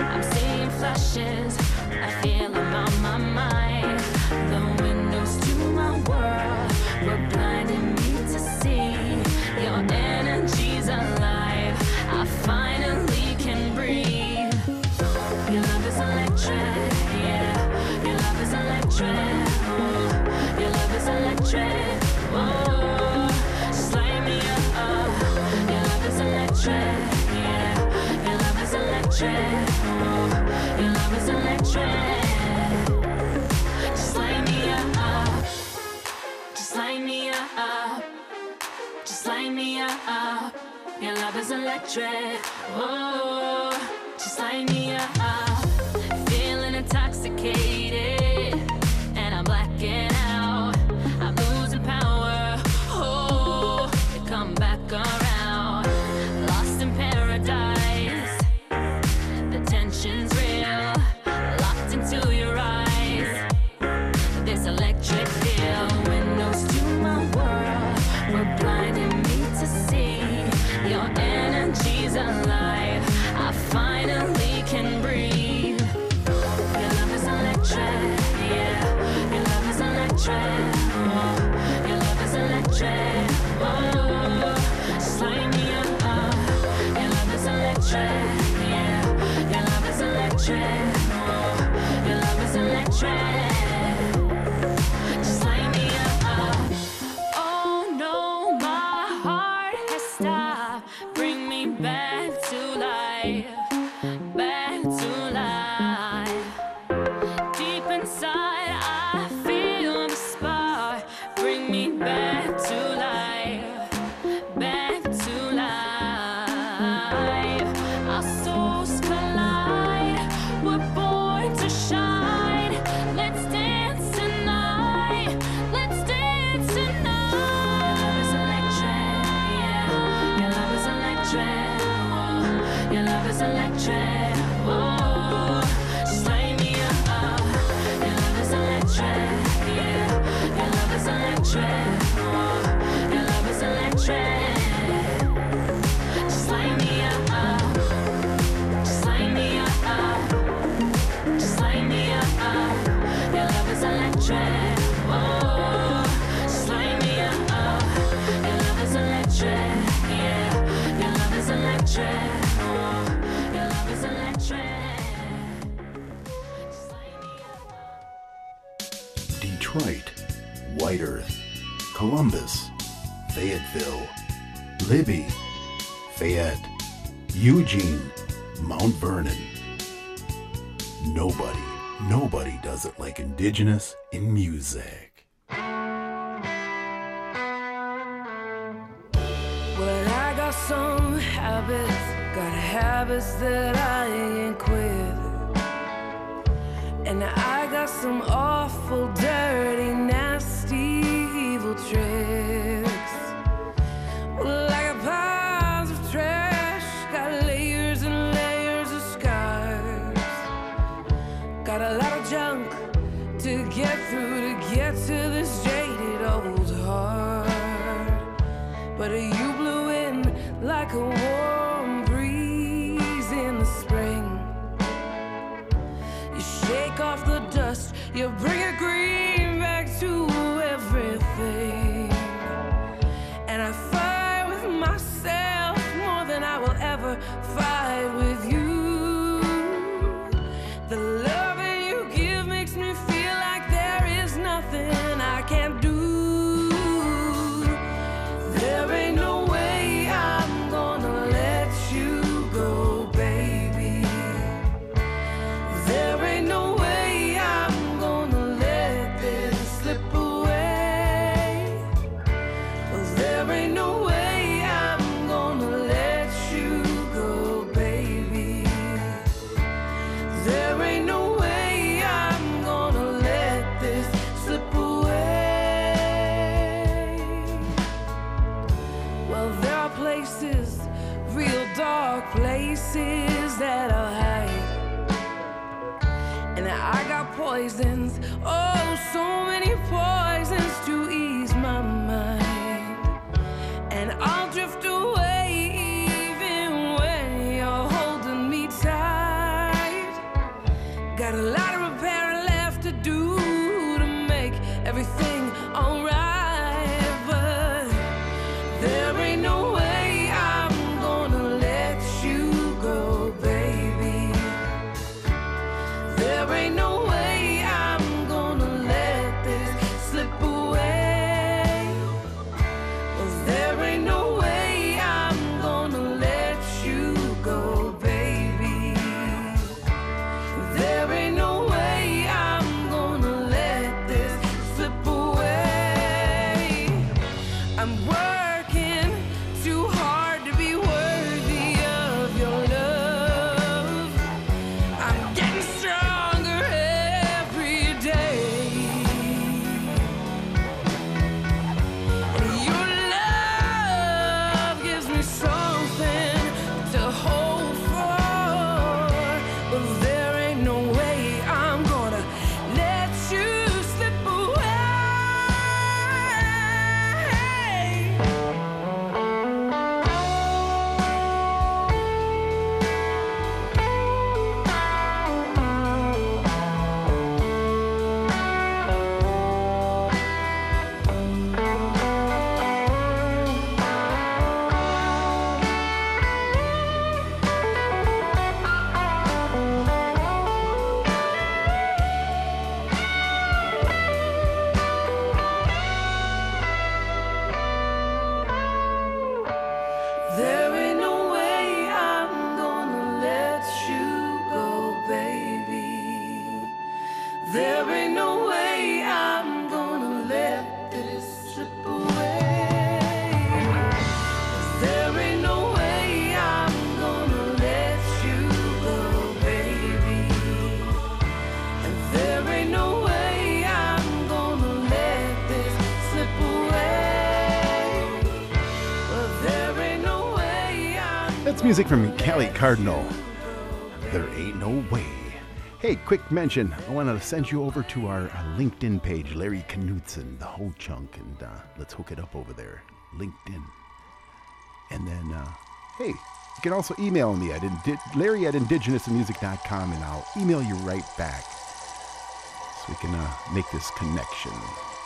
I'm seeing flashes, I feel I'm on my mind. The windows to my world were blinding me to see. Your energy's alive, I finally can breathe. Your love is electric, yeah. Your love is electric, oh. Your love is electric, oh. Yeah, your love is electric, oh, your love is electric. Just light me up, just light me up, just light me up. Your love is electric, oh, just light me up. Feeling intoxicated and I'm blacking out. I'm losing power, oh, I come back around. Detroit, White Earth, Columbus, Fayetteville, Libby, Fayette, Eugene, Mount Vernon. Nobody does it like Indigenous in music. Well, I got some habits, got habits that I ain't quit. And I got some awful, dirty, nasty, evil tricks. Well, I got piles of trash, got layers and layers of scars. Got a lot of junk to get through, to get to this jaded old heart. But you blew in like a warm breeze in the spring. You shake off the dust, you bring a green back to everything. And I fight with myself. my poisons. Oh, so many poisons to ease my mind. And I'll drift away even when you're holding me tight. Got a lot of repairing left to do to make everything alright, but there ain't no way. Music from Kelly Cardinal. There ain't no way. Hey, quick mention. I want to send you over to our LinkedIn page, Larry Knutson, the Ho-Chunk, and let's hook it up over there. LinkedIn. And then, hey, you can also email me at Larry at indigenousmusic.com, and I'll email you right back so we can make this connection.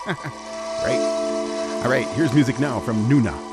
Right? All right, here's music now from Nuna.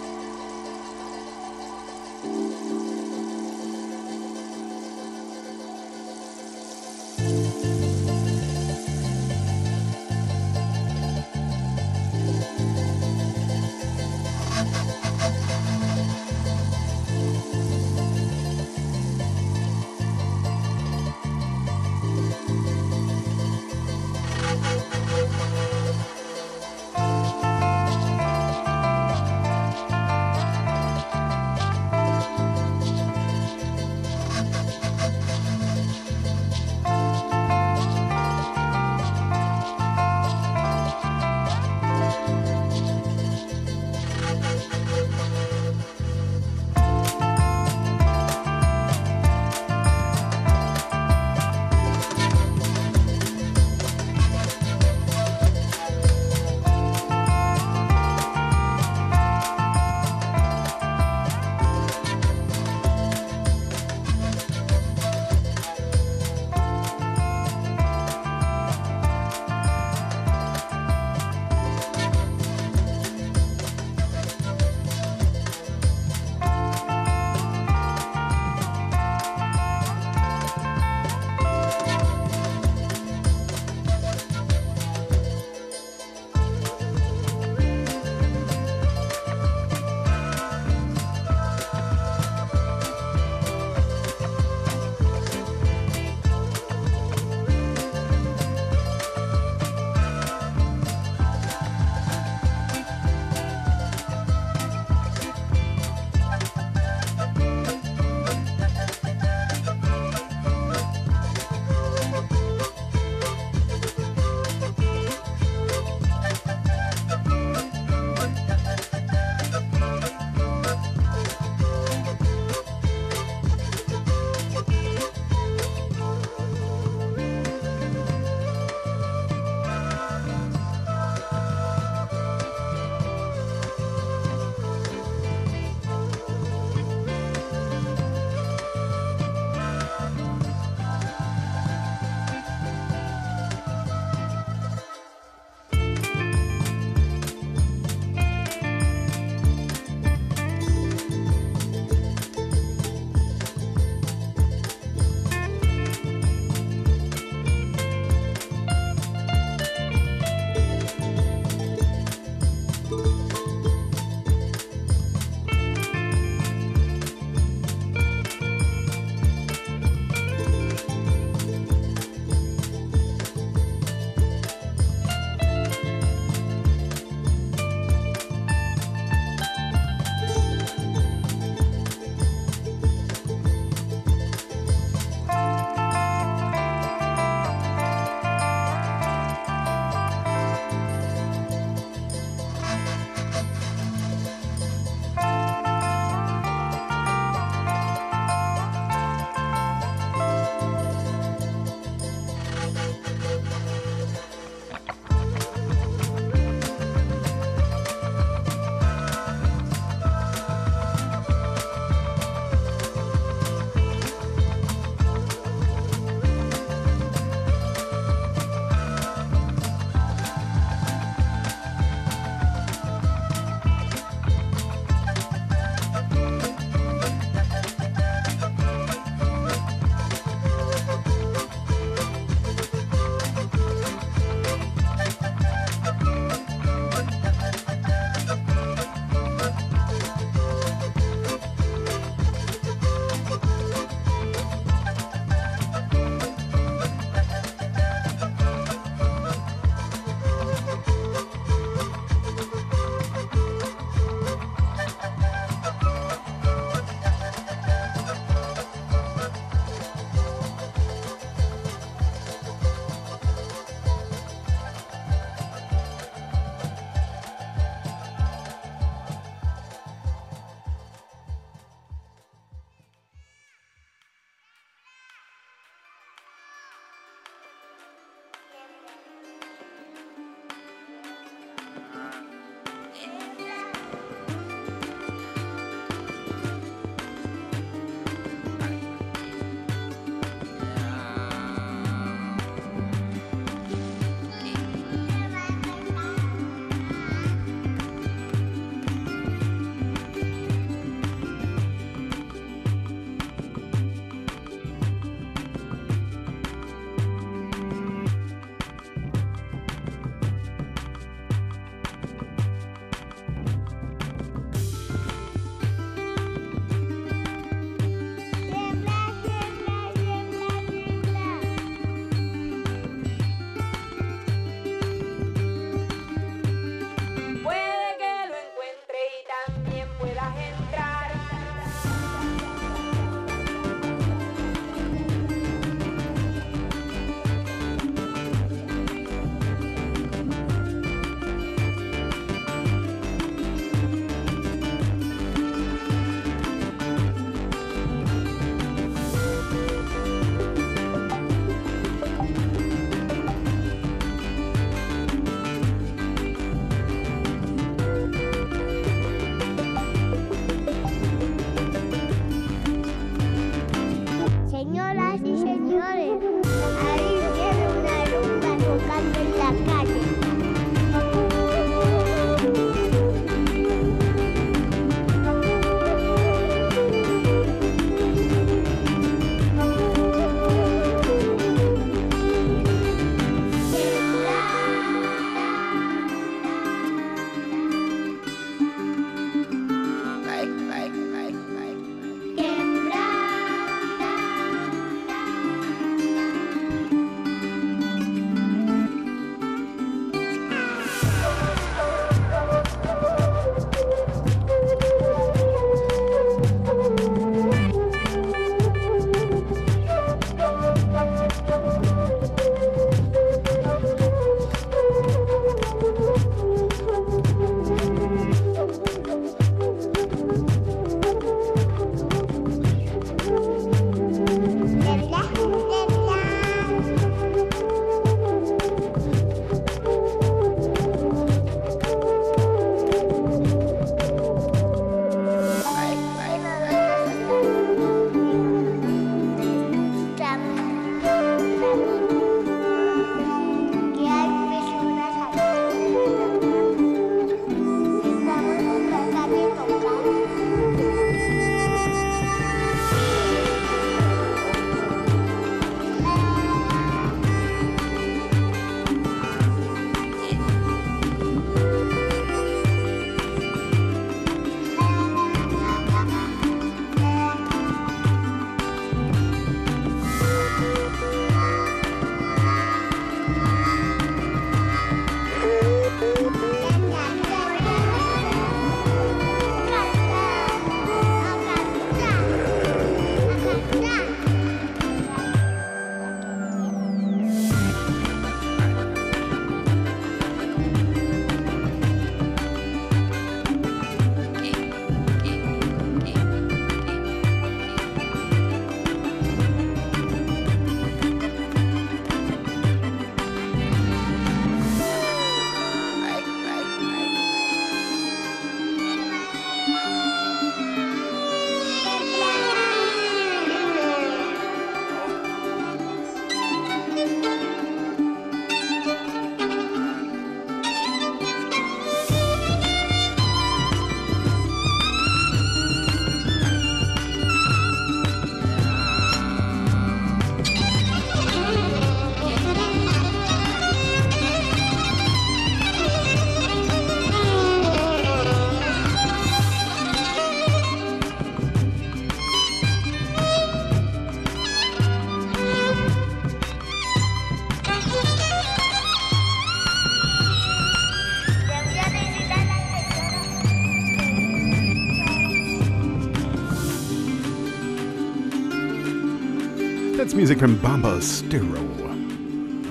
music from Bamba Stero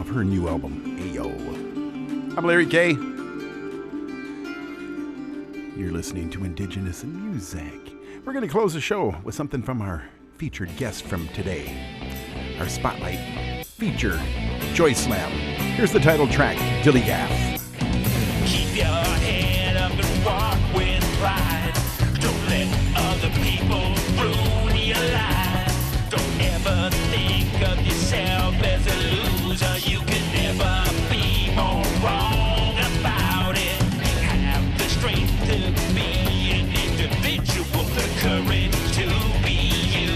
of her new album, Ayo. I'm Larry K. You're listening to Indigenous Music. We're going to close the show with something from our featured guest from today. Our spotlight feature, Joy Slam. Here's the title track, Dilly Gaff. Keep your head up and walk with pride. Don't let other people ruin your life. Don't ever think of yourself as a loser. You can never be more wrong about it. Have the strength to be an individual, the courage to be you.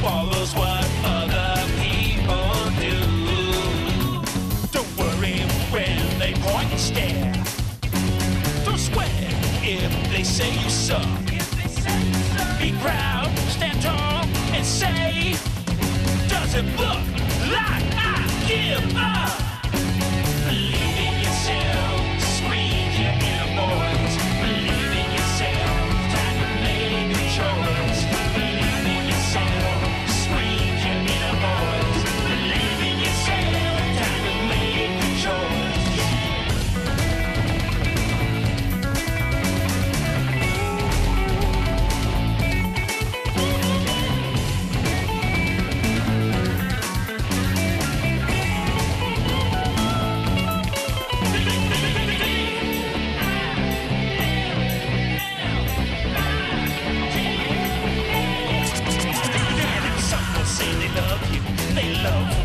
Follows what other people do. Don't worry when they point and stare. Don't sweat if they say you suck. Be proud, stand tall, and say, does it look like I give up? Believe in yourself, scream your inner voice. Believe in yourself, time to make a choice. Believe in yourself.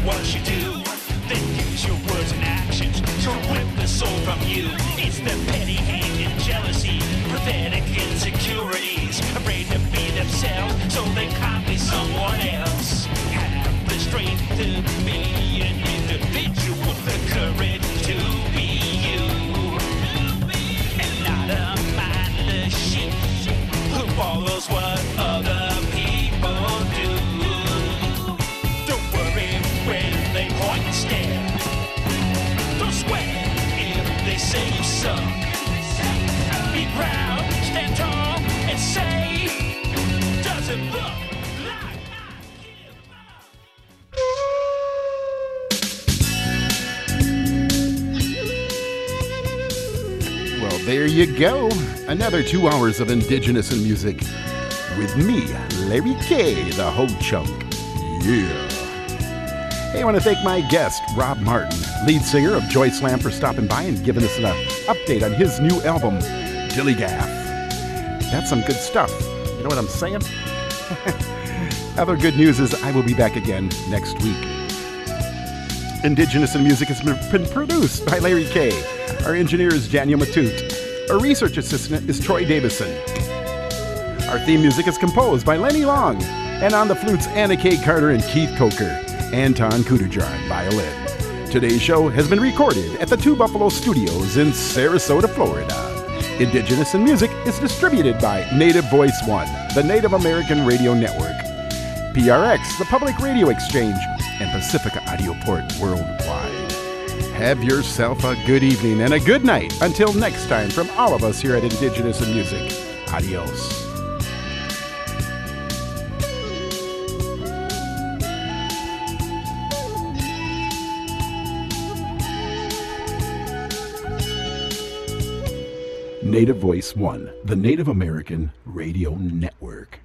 What you do, then use your words and actions to rip the soul from you. It's the petty hate and jealousy, pathetic insecurities, afraid to be themselves, so they copy someone else. Have the strength to be an individual, the courage to be you, and not a mindless sheep who follows what other people do. Don't sweat if they say you suck. Be proud, stand tall, and say, does it look like I give up? Well, there you go. Another 2 hours of Indigenous in Music with me, Larry K., the Ho-Chunk. Yeah. Hey, I want to thank my guest, Rob Martin, lead singer of Joy Slam, for stopping by and giving us an update on his new album, Dilly Gaff. That's some good stuff. You know what I'm saying? Other good news is I will be back again next week. Indigenous in Music has been produced by Larry K. Our engineer is Daniel Matute. Our research assistant is Troy Davison. Our theme music is composed by Lenny Long. And on the flutes, Anna K. Carter and Keith Coker. Anton Kudajar on violin. Today's show has been recorded at the Two Buffalo Studios in Sarasota, Florida. Indigenous in Music is distributed by Native Voice One, the Native American Radio Network, PRX, the Public Radio Exchange, and Pacifica Audio Port worldwide. Have yourself a good evening and a good night. Until next time, from all of us here at Indigenous in Music, adios. Native Voice One, the Native American Radio Network.